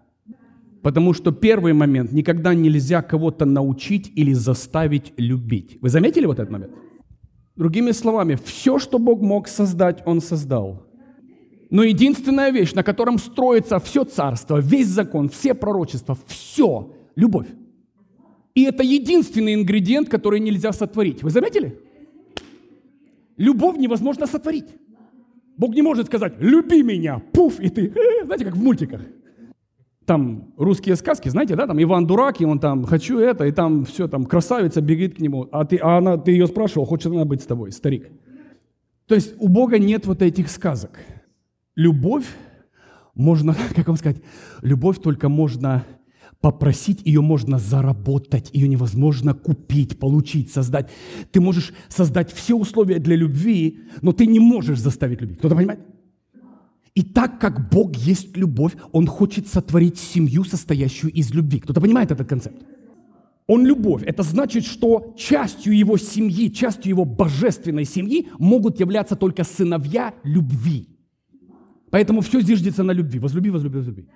Потому что первый момент: никогда нельзя кого-то научить или заставить любить. Вы заметили вот этот момент? Другими словами, все, что Бог мог создать, Он создал. Но единственная вещь, на котором строится все царство, весь закон, все пророчества, все — любовь. И это единственный ингредиент, который нельзя сотворить. Вы заметили? Любовь невозможно сотворить. Бог не может сказать: люби меня, пуф, и ты, знаете, как в мультиках. Там русские сказки, знаете, да, там Иван Дурак, и он там: хочу это, и там все, там красавица бегает к нему, а ты, а она, ты ее спрашивал: хочет она быть с тобой, старик. То есть у Бога нет вот этих сказок. Любовь можно, как вам сказать, любовь только можно... Попросить ее можно заработать, ее невозможно купить, получить, создать. Ты можешь создать все условия для любви, но ты не можешь заставить любить. Кто-то понимает? И так как Бог есть любовь, Он хочет сотворить семью, состоящую из любви. Кто-то понимает этот концепт? Он любовь. Это значит, что частью его семьи, частью его божественной семьи могут являться только сыновья любви. Поэтому все зиждется на любви. Возлюби, возлюби, возлюби.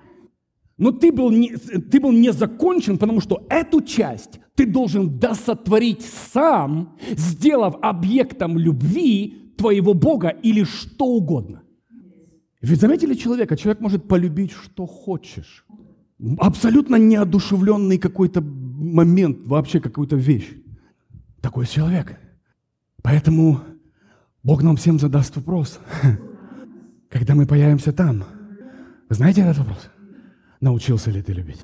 Но ты был, не, ты был незакончен, потому что эту часть ты должен досотворить сам, сделав объектом любви твоего Бога или что угодно. Ведь заметили человека? Человек может полюбить, что хочешь. Абсолютно неодушевленный какой-то момент, вообще какую-то вещь. Такой человек. Поэтому Бог нам всем задаст вопрос, когда мы появимся там. Вы знаете этот вопрос? Научился ли ты любить?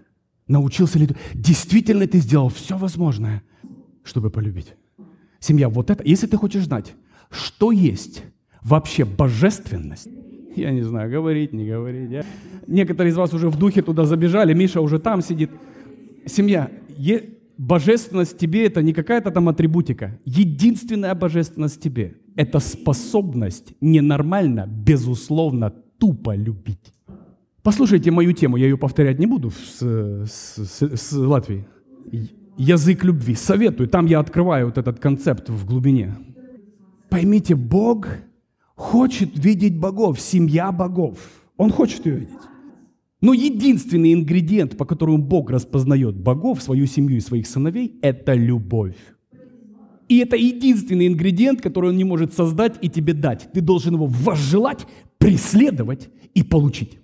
Научился ли ты? Действительно ты сделал все возможное, чтобы полюбить? Семья, вот это. Если ты хочешь знать, что есть вообще божественность, я не знаю, говорить, не говорить. Я... Некоторые из вас уже в духе туда забежали, Миша уже там сидит. Семья, е... божественность тебе — это не какая-то там атрибутика. Единственная божественность тебе — это способность ненормально, безусловно, тупо любить. Послушайте мою тему, я ее повторять не буду с, с, с, с Латвии. Язык любви. Советую, там я открываю вот этот концепт в глубине. Поймите, Бог хочет видеть богов, семья богов. Он хочет ее видеть. Но единственный ингредиент, по которому Бог распознает богов, свою семью и своих сыновей, это любовь. И это единственный ингредиент, который Он не может создать и тебе дать. Ты должен его возжелать, преследовать и получить.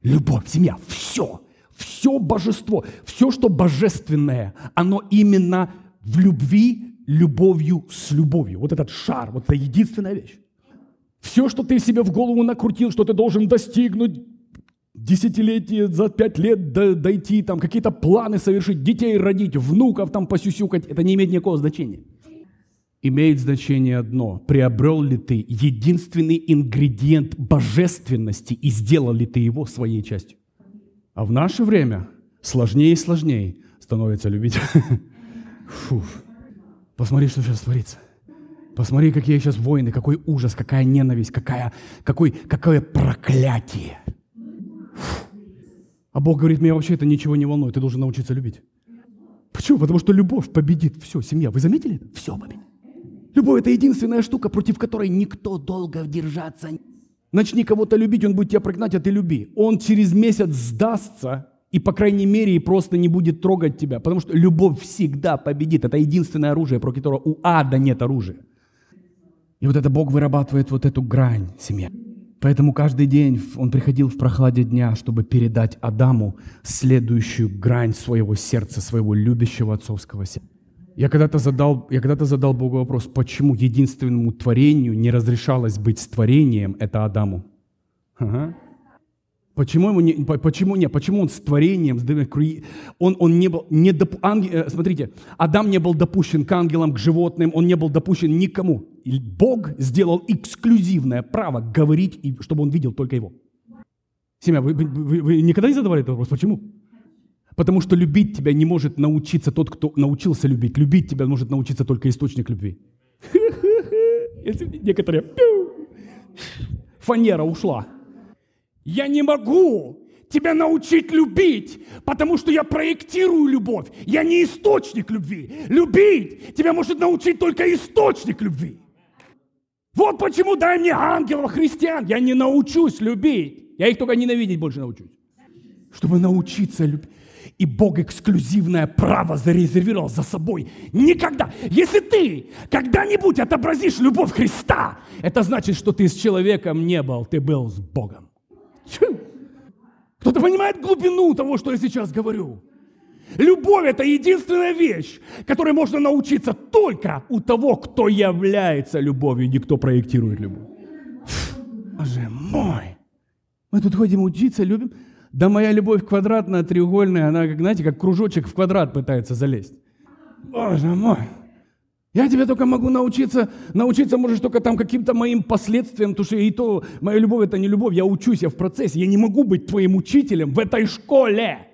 Любовь, семья, все, все божество, все, что божественное, оно именно в любви, любовью с любовью. Вот этот шар, вот это единственная вещь. Все, что ты себе в голову накрутил, что ты должен достигнуть десятилетие, за пять лет до, дойти, там, какие-то планы совершить, детей родить, внуков там посюсюкать, это не имеет никакого значения. Имеет значение одно. Приобрел ли ты единственный ингредиент божественности и сделал ли ты его своей частью? А в наше время сложнее и сложнее становится любить. Фу. Посмотри, что сейчас творится. Посмотри, какие сейчас войны, какой ужас, какая ненависть, какая, какой, какое проклятие. Фу. А Бог говорит, меня вообще это ничего не волнует, ты должен научиться любить. Почему? Потому что любовь победит все, семья. Вы заметили это? Все победит. Любовь — это единственная штука, против которой никто долго держаться. Начни кого-то любить, он будет тебя прогнать, а ты люби. Он через месяц сдастся и, по крайней мере, просто не будет трогать тебя. Потому что любовь всегда победит. Это единственное оружие, про которое у ада нет оружия. И вот это Бог вырабатывает вот эту грань, семья. Поэтому каждый день Он приходил в прохладе дня, чтобы передать Адаму следующую грань своего сердца, своего любящего отцовского сердца. Я когда-то задал, я когда-то задал Богу вопрос, почему единственному творению не разрешалось быть творением, это Адаму. Ага. Почему ему не, почему не, почему он с творением, он, он не был, не доп, ангел, смотрите, Адам не был допущен к ангелам, к животным, он не был допущен никому. И Бог сделал эксклюзивное право говорить, и, чтобы он видел только его. Семья, вы, вы, вы никогда не задавали этот вопрос, почему? Потому что любить тебя не может научиться тот, кто научился любить. Любить тебя может научиться только источник любви. Некоторые... Фанера ушла. Я не могу тебя научить любить, потому что я проектирую любовь. Я не источник любви. Любить тебя может научить только источник любви. Вот почему дай мне ангелов, христиан. Я не научусь любить. Я их только ненавидеть больше научусь. Чтобы научиться любить. И Бог эксклюзивное право зарезервировал за собой. Никогда. Если ты когда-нибудь отобразишь любовь Христа, это значит, что ты с человеком не был, ты был с Богом. Чу? Кто-то понимает глубину того, что я сейчас говорю? Любовь – это единственная вещь, которой можно научиться только у того, кто является любовью, не кто проектирует любовь. Фу, боже мой! Мы тут ходим учиться, любим... Да моя любовь квадратная, треугольная, она, знаете, как кружочек в квадрат пытается залезть. Боже мой! Я тебе только могу научиться, научиться можешь только там каким-то моим последствиям, потому что и то, моя любовь — это не любовь, я учусь, я в процессе, я не могу быть твоим учителем в этой школе.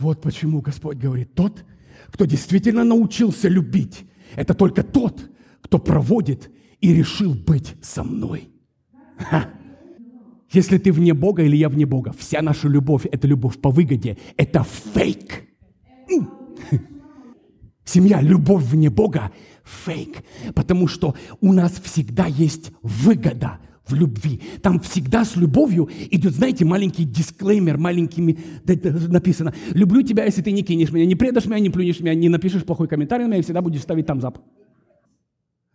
Вот почему Господь говорит, тот, кто действительно научился любить, это только тот, кто проводит и решил быть со мной. Если ты вне Бога или я вне Бога, вся наша любовь – это любовь по выгоде, это фейк. Семья, любовь вне Бога – фейк, потому что у нас всегда есть выгода в любви. Там всегда с любовью идет, знаете, маленький дисклеймер, маленькими написано: «Люблю тебя, если ты не кинешь меня, не предашь меня, не плюнешь меня, не напишешь плохой комментарий на меня и всегда будешь ставить там зап».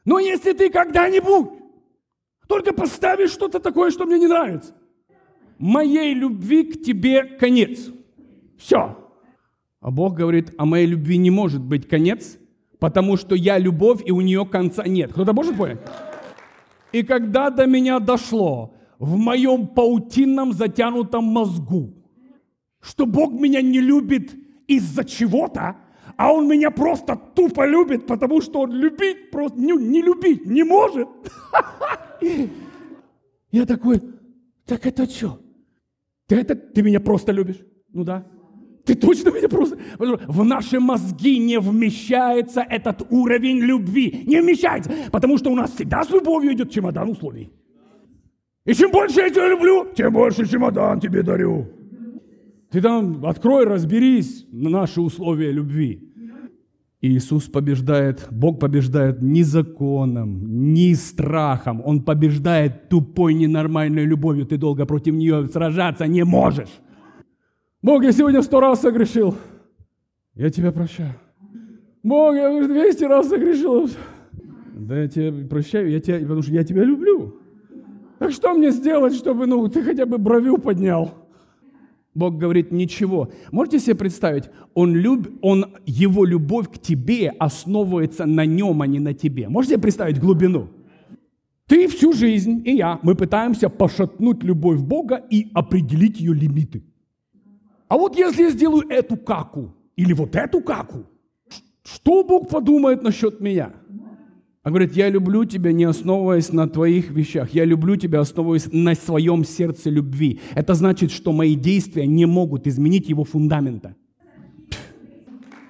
Но если ты когда-нибудь только поставишь что-то такое, что мне не нравится, моей любви к тебе конец. Все. А Бог говорит: а моей любви не может быть конец, потому что я любовь, и у нее конца нет. Кто-то может понять? И когда до меня дошло в моем паутинном затянутом мозгу, что Бог меня не любит из-за чего-то, а Он меня просто тупо любит, потому что Он любить просто не, не любить не может. Я такой: так это что? Ты меня просто любишь? Ну да. Ты точно меня просто... В наши мозги не вмещается этот уровень любви. Не вмещается. Потому что у нас всегда с любовью идет чемодан условий. И чем больше я тебя люблю, тем больше чемодан тебе дарю. Ты там открой, разберись на наши условия любви. Иисус побеждает, Бог побеждает не законом, не страхом. Он побеждает тупой, ненормальной любовью. Ты долго против нее сражаться не можешь. Бог, я сегодня сто раз согрешил. Я тебя прощаю. Бог, я уже двести раз согрешил. Да я тебя прощаю, я тебя, потому что я тебя люблю. Так что мне сделать, чтобы, ну, ты хотя бы бровью поднял? Бог говорит: ничего. Можете себе представить, он люб, он, его любовь к тебе основывается на нем, а не на тебе. Можете себе представить глубину? Ты всю жизнь и я, мы пытаемся пошатнуть любовь Бога и определить ее лимиты. А вот если я сделаю эту каку или вот эту каку, что Бог подумает насчет меня? Он говорит: я люблю тебя, не основываясь на твоих вещах. Я люблю тебя, основываясь на своем сердце любви. Это значит, что мои действия не могут изменить его фундамента.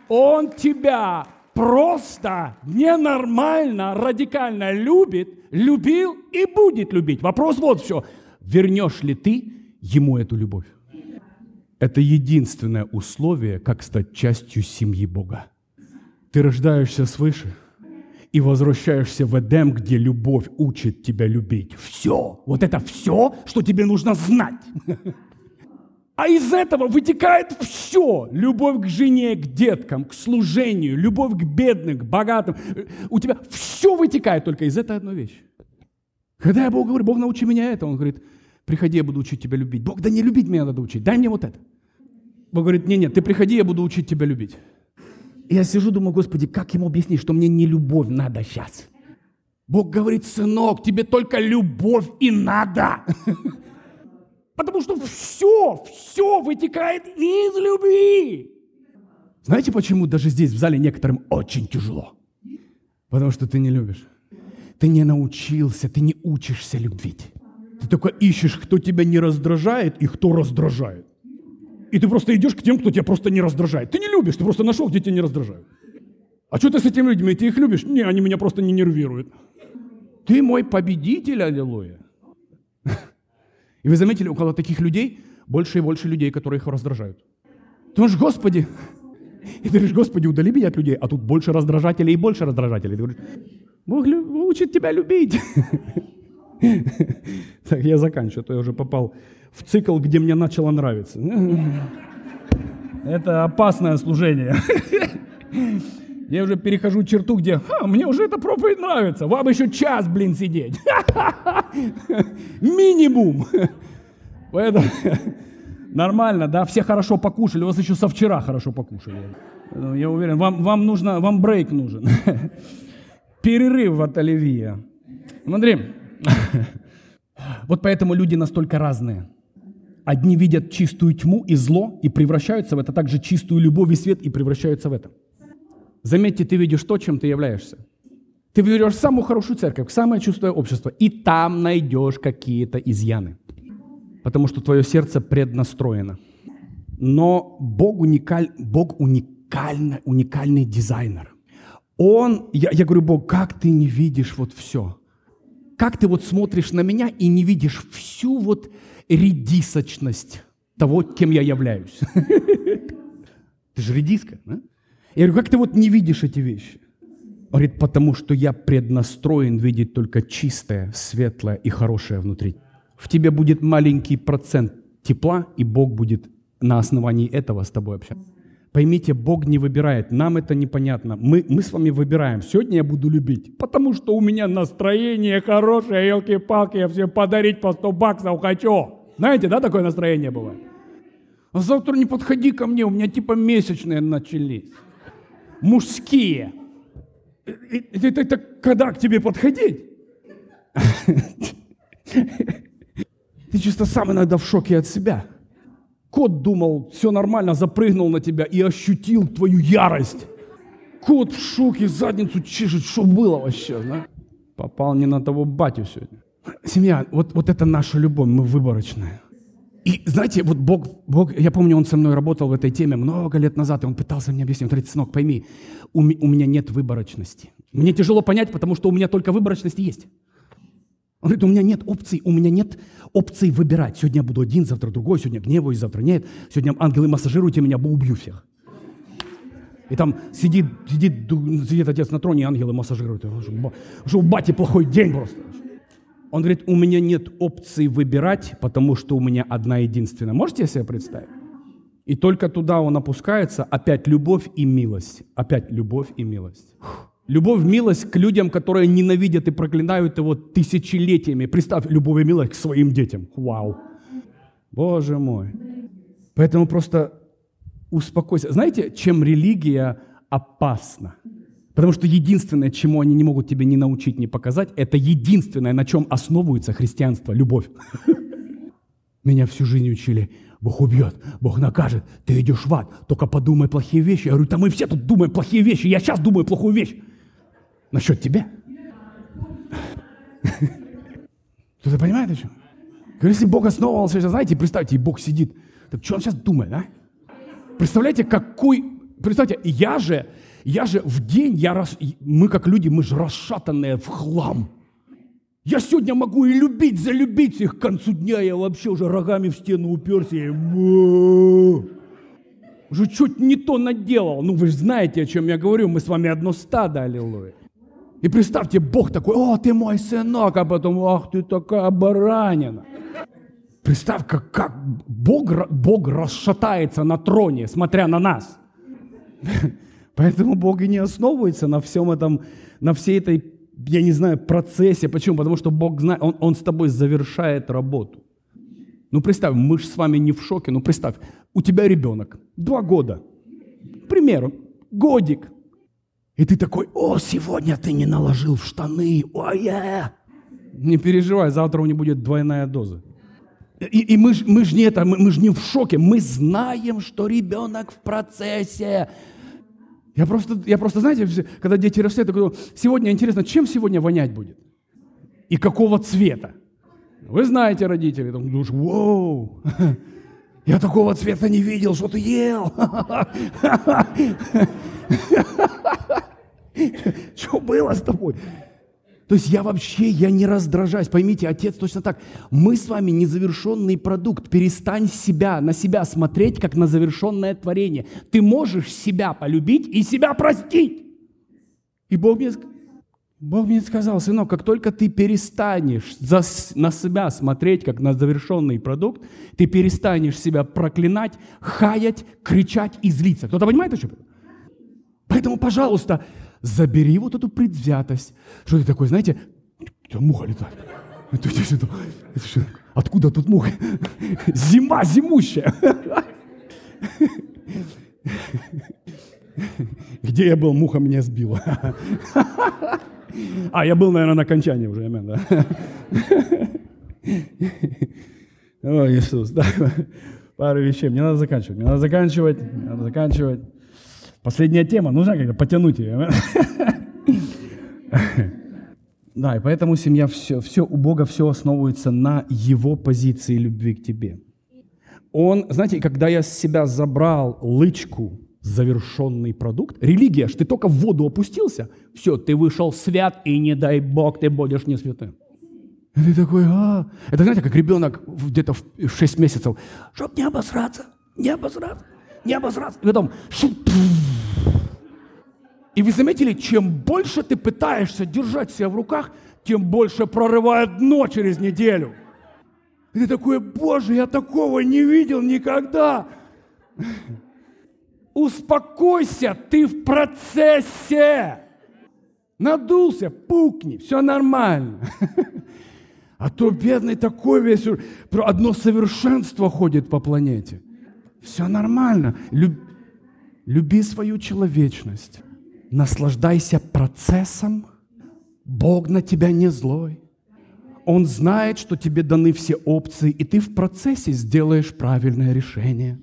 Он тебя просто ненормально, радикально любит, любил и будет любить. Вопрос вот в чем. Вернешь ли ты ему эту любовь? Это единственное условие, как стать частью семьи Бога. Ты рождаешься свыше и возвращаешься в Эдем, где любовь учит тебя любить. Все. Вот это все, что тебе нужно знать. А из этого вытекает все. Любовь к жене, к деткам, к служению, любовь к бедным, к богатым. У тебя все вытекает только из этой одной вещи. Когда я Богу говорю: Бог, научи меня это, Он говорит: приходи, я буду учить тебя любить. Бог, да не любить меня надо учить, дай мне вот это. Бог говорит: нет-нет, ты приходи, я буду учить тебя любить. И я сижу, думаю: Господи, как ему объяснить, что мне не любовь надо сейчас? Бог говорит: сынок, тебе только любовь и надо. Потому что все, все вытекает из любви. Знаете, почему даже здесь, в зале, некоторым очень тяжело? Потому что ты не любишь. Ты не научился, ты не учишься любить. Ты только ищешь, кто тебя не раздражает и кто раздражает. И ты просто идешь к тем, кто тебя просто не раздражает. Ты не любишь, ты просто нашел, где тебя не раздражают. А что ты с этими людьми? Ты их любишь? Не, они меня просто не нервируют. Ты мой победитель, аллилуйя. И вы заметили, около таких людей больше и больше людей, которые их раздражают. Ты думаешь: Господи, и ты говоришь: Господи, удали меня от людей, а тут больше раздражателей и больше раздражателей. Ты говоришь: Бог учит тебя любить. Так, я заканчиваю, а то я уже попал в цикл, где мне начало нравиться. Это опасное служение. Я уже перехожу черту, где мне уже эта проповедь нравится. Вам еще час, блин, сидеть. Минимум. Поэтому нормально, да? Все хорошо покушали, у вас еще со вчера хорошо покушали. Я уверен, вам, вам нужно, вам брейк нужен. Перерыв от Оливия. Смотри. Вот поэтому люди настолько разные. Одни видят чистую тьму и зло и превращаются в это, также чистую любовь и свет и превращаются в это. Заметьте, ты видишь то, чем ты являешься. Ты берешь самую хорошую церковь, самое чистое общество, и там найдешь какие-то изъяны, потому что твое сердце преднастроено. Но Бог, уникаль... Бог уникально, уникальный дизайнер. Он, я, я говорю: Бог, как ты не видишь вот все? как ты вот смотришь на меня и не видишь всю вот редисочность того, кем я являюсь. Ты же редиска, да? Я говорю, как ты вот не видишь эти вещи? Он говорит, потому что я преднастроен видеть только чистое, светлое и хорошее внутри. В тебе будет маленький процент тепла, и Бог будет на основании этого с тобой общаться. Поймите, Бог не выбирает, нам это непонятно. Мы, мы с вами выбираем. Сегодня я буду любить, потому что у меня настроение хорошее, елки-палки, я всем подарить по сто баксов хочу. Знаете, да, такое настроение бывает? А завтра не подходи ко мне, у меня типа месячные начались. Мужские. Это, это, это когда к тебе подходить? Ты чисто сам иногда в шоке от себя. Кот думал, все нормально, запрыгнул на тебя и ощутил твою ярость. Кот в шоке, задницу чешет, что было вообще, да? Попал не на того батю сегодня. Семья, вот, вот это наша любовь, мы выборочная. И знаете, вот Бог, Бог, я помню, Он со мной работал в этой теме много лет назад, и Он пытался мне объяснить. Он говорит, сынок, пойми, у, у меня нет выборочности. Мне тяжело понять, потому что у меня только выборочность есть. Он говорит, у меня нет опций, у меня нет опций выбирать. Сегодня я буду один, завтра другой, сегодня гневаюсь, завтра нет. Сегодня ангелы массажируйте меня, убью всех. И там сидит, сидит, сидит отец на троне, и ангелы массажируют. Что у бати плохой день просто. Он говорит, у меня нет опции выбирать, потому что у меня одна единственная. Можете себе представить? И только туда он опускается, опять любовь и милость. Опять любовь и милость. Фух. Любовь, милость к людям, которые ненавидят и проклинают его тысячелетиями. Представь, любовь и милость к своим детям. Вау. Боже мой. Поэтому просто успокойся. Знаете, чем религия опасна? Потому что единственное, чему они не могут тебе ни научить, ни показать, это единственное, на чем основывается христианство – любовь. Меня всю жизнь учили. Бог убьет, Бог накажет, ты идешь в ад, только подумай плохие вещи. Я говорю, да мы все тут думаем плохие вещи, я сейчас думаю плохую вещь. Насчет тебя. Кто-то понимает, о чем? Говорю, если Бог основывался, знаете, представьте, и Бог сидит. Так что он сейчас думает, а? Представляете, какой... Представьте, я же... Я же в день, я рас... мы как люди, мы же расшатанные в хлам. Я сегодня могу и любить, залюбить их к концу дня. Я вообще уже рогами в стену уперся. И... уже чуть не то наделал. Ну вы же знаете, о чем я говорю. Мы с вами одно стадо, аллилуйя. И представьте, Бог такой, о, ты мой сынок, а потом, ах, ты такая баранина. Представь, как, как Бог, Бог расшатается на троне, смотря на нас. Поэтому Бог и не основывается на всем этом, на всей этой, я не знаю, процессе. Почему? Потому что Бог знает, Он, он с тобой завершает работу. Ну, представь, мы же с вами не в шоке. Ну, представь, у тебя ребенок, два года, к примеру, годик. И ты такой, о, сегодня ты не наложил в штаны, ой-я. Не переживай, завтра у него будет двойная доза. И, и мы же мы ж не это, мы, мы же не в шоке. Мы знаем, что ребенок в процессе. Я просто, я просто, знаете, когда дети растут, я говорю, сегодня интересно, чем сегодня вонять будет? И какого цвета? Вы знаете, родители, там, думаешь, вау, я такого цвета не видел, что ты ел? Что было с тобой? То есть я вообще, я не раздражаюсь. Поймите, отец точно так. Мы с вами незавершенный продукт. Перестань себя, на себя смотреть, как на завершенное творение. Ты можешь себя полюбить и себя простить. И Бог мне, Бог мне сказал, сынок, как только ты перестанешь за, на себя смотреть, как на завершенный продукт, ты перестанешь себя проклинать, хаять, кричать и злиться. Кто-то понимает, о чем? Поэтому, пожалуйста, забери вот эту предвзятость. Что ты такой, знаете, там муха летает. Это, это, это, это, это, откуда тут муха? Зима зимущая. Где я был, муха меня сбила. А, я был, наверное, на окончании уже. О, Иисус, да. Пару вещей. Мне надо заканчивать. Мне надо заканчивать. Мне надо заканчивать. Последняя тема, нужно как-то потянуть ее. Да, и поэтому семья, все, все у Бога все основывается на Его позиции любви к тебе. Он, знаете, когда я с себя забрал лычку, завершенный продукт, религия, что ты только в воду опустился, все, ты вышел свят, и не дай Бог, ты будешь не святым. И ты такой, а... Это, знаете, как ребенок где-то в шесть месяцев, чтоб не обосраться, не обосраться, не обосраться. И потом... И вы заметили, чем больше ты пытаешься держать себя в руках, тем больше прорывает дно через неделю. И ты такой, боже, я такого не видел никогда. Успокойся, ты в процессе. Надулся, пукни, все нормально. А то бедный такой весь, одно совершенство ходит по планете. Все нормально. Люби свою человечность. Наслаждайся процессом. Бог на тебя не злой. Он знает, что тебе даны все опции, и ты в процессе сделаешь правильное решение.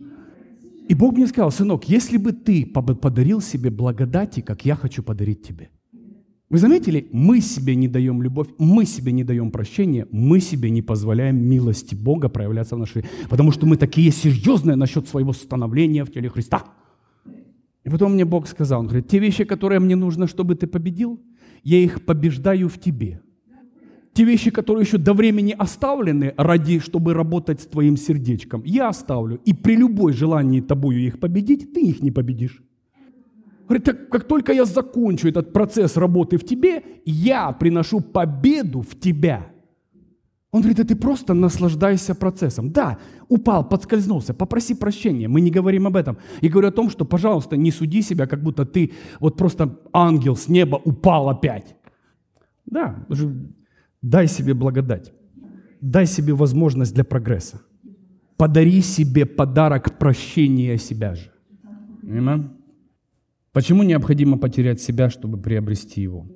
И Бог мне сказал, сынок, если бы ты подарил себе благодати, как я хочу подарить тебе. Вы заметили, мы себе не даем любовь, мы себе не даем прощения, мы себе не позволяем милости Бога проявляться в нашей жизни, потому что мы такие серьезные насчет своего становления в теле Христа. И потом мне Бог сказал, он говорит, те вещи, которые мне нужно, чтобы ты победил, я их побеждаю в тебе. Те вещи, которые еще до времени оставлены, ради, чтобы работать с твоим сердечком, я оставлю. И при любой желании тобою их победить, ты их не победишь. Говорит, так, как только я закончу этот процесс работы в тебе, я приношу победу в тебя. Он говорит, а ты просто наслаждайся процессом. Да, упал, подскользнулся, попроси прощения, мы не говорим об этом. Я говорю о том, что, пожалуйста, не суди себя, как будто ты вот просто ангел с неба упал опять. Да, дай себе благодать, дай себе возможность для прогресса. Подари себе подарок прощения себя же. Понимаете? Почему необходимо потерять себя, чтобы приобрести его?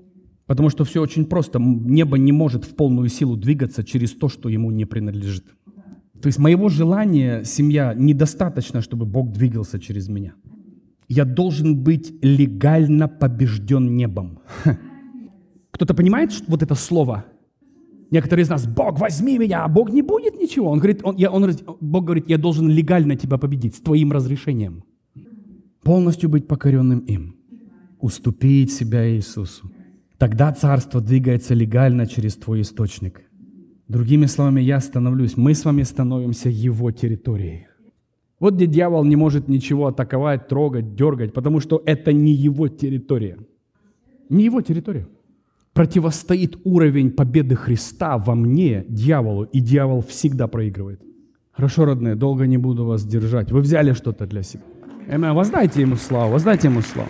Потому что все очень просто. Небо не может в полную силу двигаться через то, что ему не принадлежит. То есть моего желания, семья, недостаточно, чтобы Бог двигался через меня. Я должен быть легально побежден небом. Кто-то понимает что вот это слово? Некоторые из нас, Бог, возьми меня, а Бог не будет ничего. Он говорит, он, я, он, Бог говорит, я должен легально тебя победить с твоим разрешением. Полностью быть покоренным им. Уступить себя Иисусу. Тогда царство двигается легально через твой источник. Другими словами, я становлюсь, мы с вами становимся его территорией. Вот где дьявол не может ничего атаковать, трогать, дергать, потому что это не его территория. Не его территория. Противостоит уровень победы Христа во мне, дьяволу, и дьявол всегда проигрывает. Хорошо, родные, долго не буду вас держать. Вы взяли что-то для себя. Эмэ, воздайте ему славу, воздайте ему славу.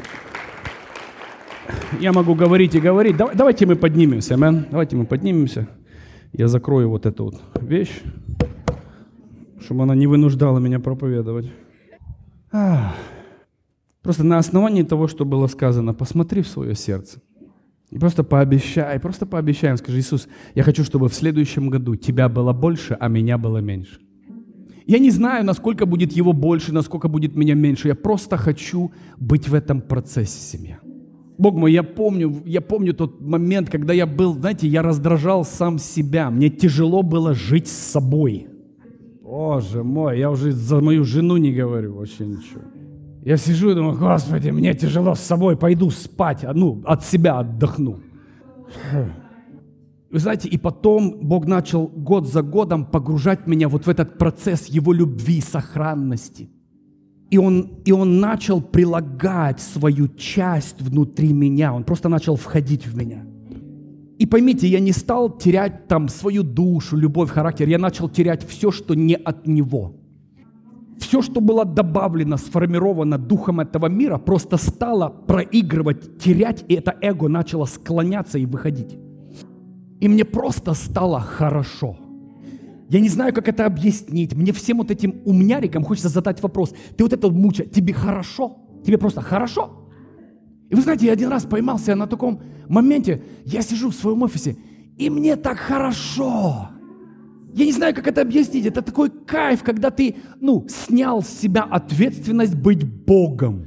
Я могу говорить и говорить. Давайте мы поднимемся, амен. Давайте мы поднимемся. Я закрою вот эту вот вещь, чтобы она не вынуждала меня проповедовать. Ах. Просто на основании того, что было сказано, посмотри в свое сердце. И просто пообещай, просто пообещаем. Скажи, Иисус, я хочу, чтобы в следующем году тебя было больше, а меня было меньше. Я не знаю, насколько будет его больше, насколько будет меня меньше. Я просто хочу быть в этом процессе, семья. Бог мой, я помню, я помню тот момент, когда я был, знаете, я раздражал сам себя. Мне тяжело было жить с собой. Боже мой, я уже за мою жену не говорю вообще ничего. Я сижу и думаю, Господи, мне тяжело с собой, пойду спать, ну, от себя отдохну. Вы знаете, и потом Бог начал год за годом погружать меня вот в этот процесс Его любви и сохранности. И он, и он начал прилагать свою часть внутри меня. Он просто начал входить в меня. И поймите, я не стал терять там свою душу, любовь, характер. Я начал терять все, что не от Него. Все, что было добавлено, сформировано духом этого мира, просто стало проигрывать, терять, и это эго начало склоняться и выходить. И мне просто стало хорошо. Я не знаю, как это объяснить. Мне всем вот этим умнярикам хочется задать вопрос. Ты вот это мучаешь, тебе хорошо? Тебе просто хорошо? И вы знаете, я один раз поймался на таком моменте. Я сижу в своем офисе, и мне так хорошо. Я не знаю, как это объяснить. Это такой кайф, когда ты, ну, снял с себя ответственность быть Богом.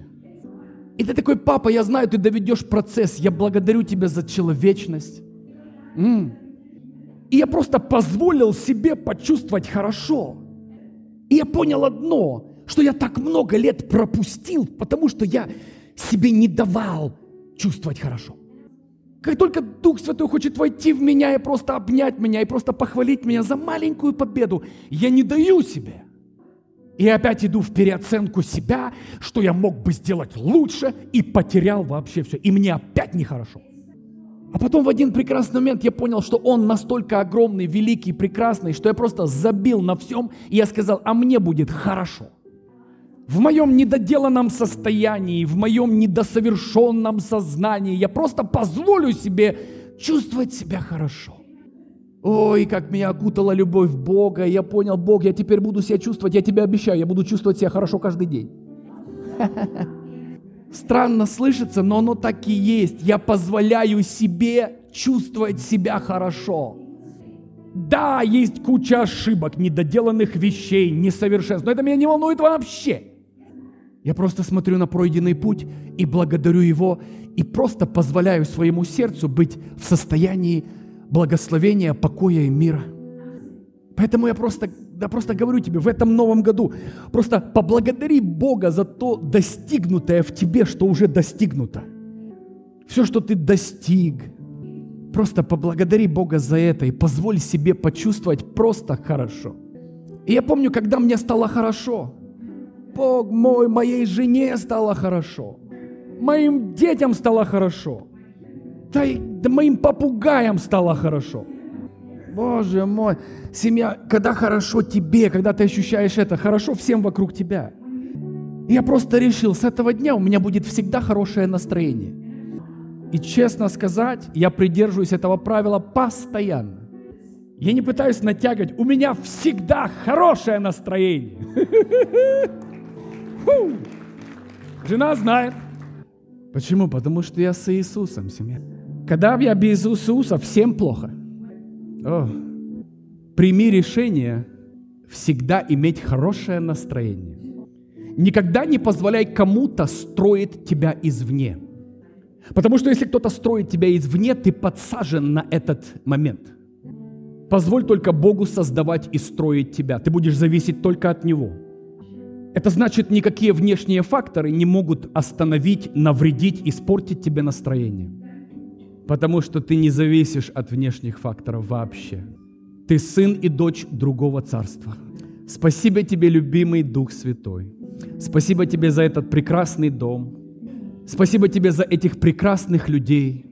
И ты такой, папа, я знаю, ты доведешь процесс. Я благодарю тебя за человечность. Mm. И я просто позволил себе почувствовать хорошо. И я понял одно, что я так много лет пропустил, потому что я себе не давал чувствовать хорошо. Как только Дух Святой хочет войти в меня и просто обнять меня, и просто похвалить меня за маленькую победу, я не даю себе. И опять иду в переоценку себя, что я мог бы сделать лучше, и потерял вообще все. И мне опять нехорошо. А потом в один прекрасный момент я понял, что Он настолько огромный, великий, прекрасный, что я просто забил на всем, и я сказал, а мне будет хорошо. В моем недоделанном состоянии, в моем недосовершенном сознании я просто позволю себе чувствовать себя хорошо. Ой, как меня окутала любовь Бога, я понял, Бог, я теперь буду себя чувствовать, я тебе обещаю, я буду чувствовать себя хорошо каждый день. Странно слышится, но оно так и есть. Я позволяю себе чувствовать себя хорошо. Да, есть куча ошибок, недоделанных вещей, несовершенств, но это меня не волнует вообще. Я просто смотрю на пройденный путь и благодарю Его, и просто позволяю своему сердцу быть в состоянии благословения, покоя и мира. Поэтому я просто, да просто говорю тебе, в этом новом году просто поблагодари Бога за то достигнутое в тебе, что уже достигнуто. Все, что ты достиг, просто поблагодари Бога за это и позволь себе почувствовать просто хорошо. И я помню, когда мне стало хорошо, Бог мой, моей жене стало хорошо, моим детям стало хорошо, да, и, да моим попугаям стало хорошо. Боже мой, семья, когда хорошо тебе, когда ты ощущаешь это, хорошо всем вокруг тебя. И я просто решил, с этого дня у меня будет всегда хорошее настроение. И честно сказать, я придерживаюсь этого правила постоянно. Я не пытаюсь натягивать. У меня всегда хорошее настроение. Жена знает. Почему? Потому что я с Иисусом, семья. Когда я без Иисуса, всем плохо. О. Прими решение всегда иметь хорошее настроение. Никогда не позволяй кому-то строить тебя извне. Потому что если кто-то строит тебя извне, ты подсажен на этот момент. Позволь только Богу создавать и строить тебя. Ты будешь зависеть только от Него. Это значит, никакие внешние факторы не могут остановить, навредить, испортить тебе настроение. Потому что ты не зависишь от внешних факторов вообще. Ты сын и дочь другого царства. Спасибо тебе, любимый Дух Святой. Спасибо тебе за этот прекрасный дом. Спасибо тебе за этих прекрасных людей.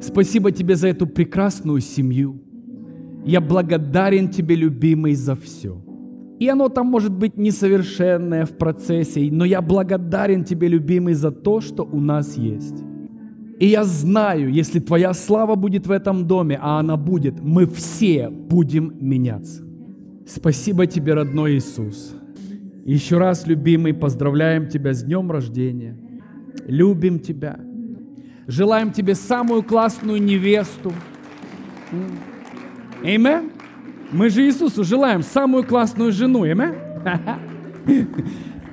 Спасибо тебе за эту прекрасную семью. Я благодарен тебе, любимый, за все. И оно там может быть несовершенное в процессе, но я благодарен тебе, любимый, за то, что у нас есть. И я знаю, если твоя слава будет в этом доме, а она будет, мы все будем меняться. Спасибо тебе, родной Иисус. Еще раз, любимый, поздравляем тебя с днем рождения. Любим тебя. Желаем тебе самую классную невесту. Аминь. Мы же Иисусу желаем самую классную жену. Аминь.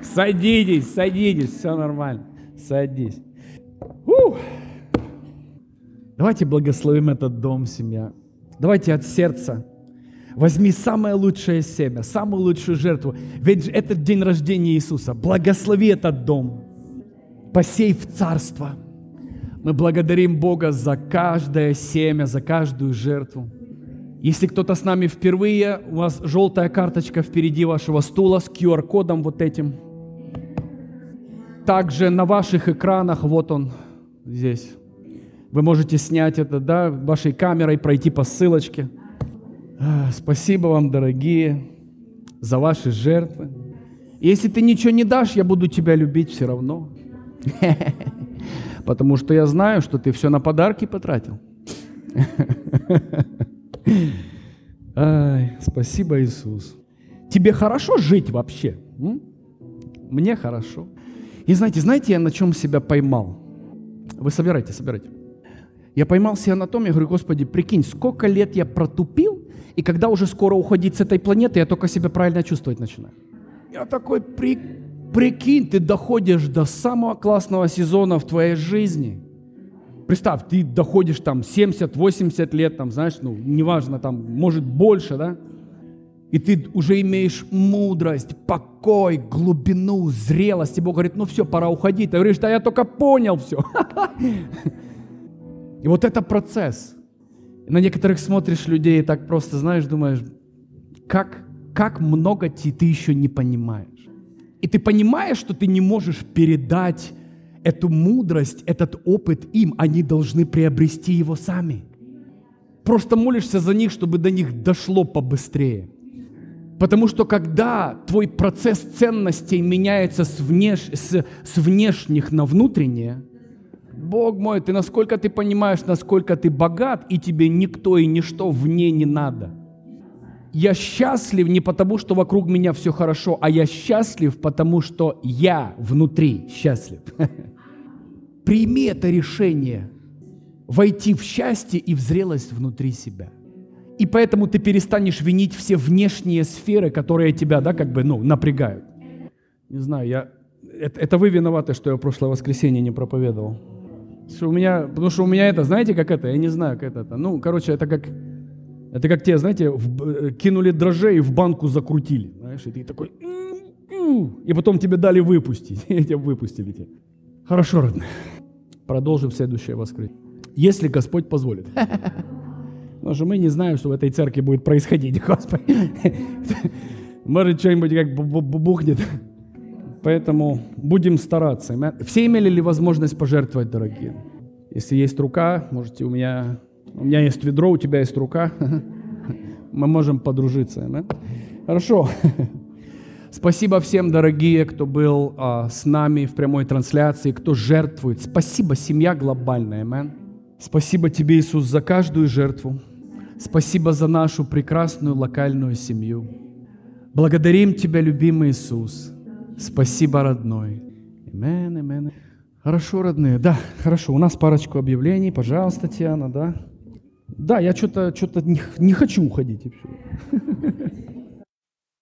Садитесь, садитесь. Все нормально. Садись. Ух. Давайте благословим этот дом, семья. Давайте от сердца. Возьми самое лучшее семя, самую лучшую жертву. Ведь это день рождения Иисуса. Благослови этот дом. Посей в царство. Мы благодарим Бога за каждое семя, за каждую жертву. Если кто-то с нами впервые, у вас желтая карточка впереди вашего стула с ку ар-кодом вот этим. Также на ваших экранах, вот он здесь. Вы можете снять это, да, вашей камерой, пройти по ссылочке. Спасибо вам, дорогие, за ваши жертвы. Если ты ничего не дашь, я буду тебя любить все равно. Потому что я знаю, что ты все на подарки потратил. Ай, спасибо, Иисус. Тебе хорошо жить вообще? М? Мне хорошо. И знаете, знаете, я на чем себя поймал? Вы собирайте, собирайте. Я поймал себя на том, я говорю, Господи, прикинь, сколько лет я протупил, и когда уже скоро уходить с этой планеты, я только себя правильно чувствовать начинаю. Я такой прикинь. Прикинь, ты доходишь до самого классного сезона в твоей жизни. Представь, ты доходишь там семьдесят-восемьдесят лет, там, знаешь, ну, неважно, там, может, больше, да? И ты уже имеешь мудрость, покой, глубину, зрелость. И Бог говорит, ну все, пора уходить. Ты говоришь, да я только понял все. И вот это процесс. На некоторых смотришь людей и так просто, знаешь, думаешь, как, как много ты, ты еще не понимаешь. И ты понимаешь, что ты не можешь передать эту мудрость, этот опыт им. Они должны приобрести его сами. Просто молишься за них, чтобы до них дошло побыстрее. Потому что когда твой процесс ценностей меняется с, внеш... с... с внешних на внутреннее, Бог мой, ты насколько ты понимаешь, насколько ты богат, и тебе никто и ничто вне не надо. Я счастлив не потому, что вокруг меня все хорошо, а я счастлив, потому что я внутри счастлив. Прими это решение войти в счастье и в зрелость внутри себя. И поэтому ты перестанешь винить все внешние сферы, которые тебя, да, как бы, ну, напрягают. Не знаю, я... Это, это вы виноваты, что я в прошлое воскресенье не проповедовал. Что у меня... Потому что у меня это, знаете, как это? Я не знаю, как это. Ну, короче, это как... Это как те, знаете, в... кинули дрожжей и в банку закрутили. Знаешь, и ты такой... И потом тебе дали выпустить. И тебя выпустили. Тебя. Хорошо, родные. Продолжим следующее воскресенье. Если Господь позволит. Потому что мы не знаем, что в этой церкви будет происходить, Господи. Может, что-нибудь как бухнет. Поэтому будем стараться. Все имели ли возможность пожертвовать, дорогие? Если есть рука, можете у меня... У меня есть ведро, у тебя есть рука. Мы можем подружиться. Да? Хорошо. Спасибо всем, дорогие, кто был а, с нами в прямой трансляции, кто жертвует. Спасибо, семья глобальная. Amen. Спасибо тебе, Иисус, за каждую жертву. Спасибо за нашу прекрасную локальную семью. Благодарим тебя, любимый Иисус. Спасибо, родной. Amen, amen. Хорошо, родные. Да, хорошо. У нас парочку объявлений. Пожалуйста, Татьяна, да? Да, я что-то, что-то не, не хочу уходить.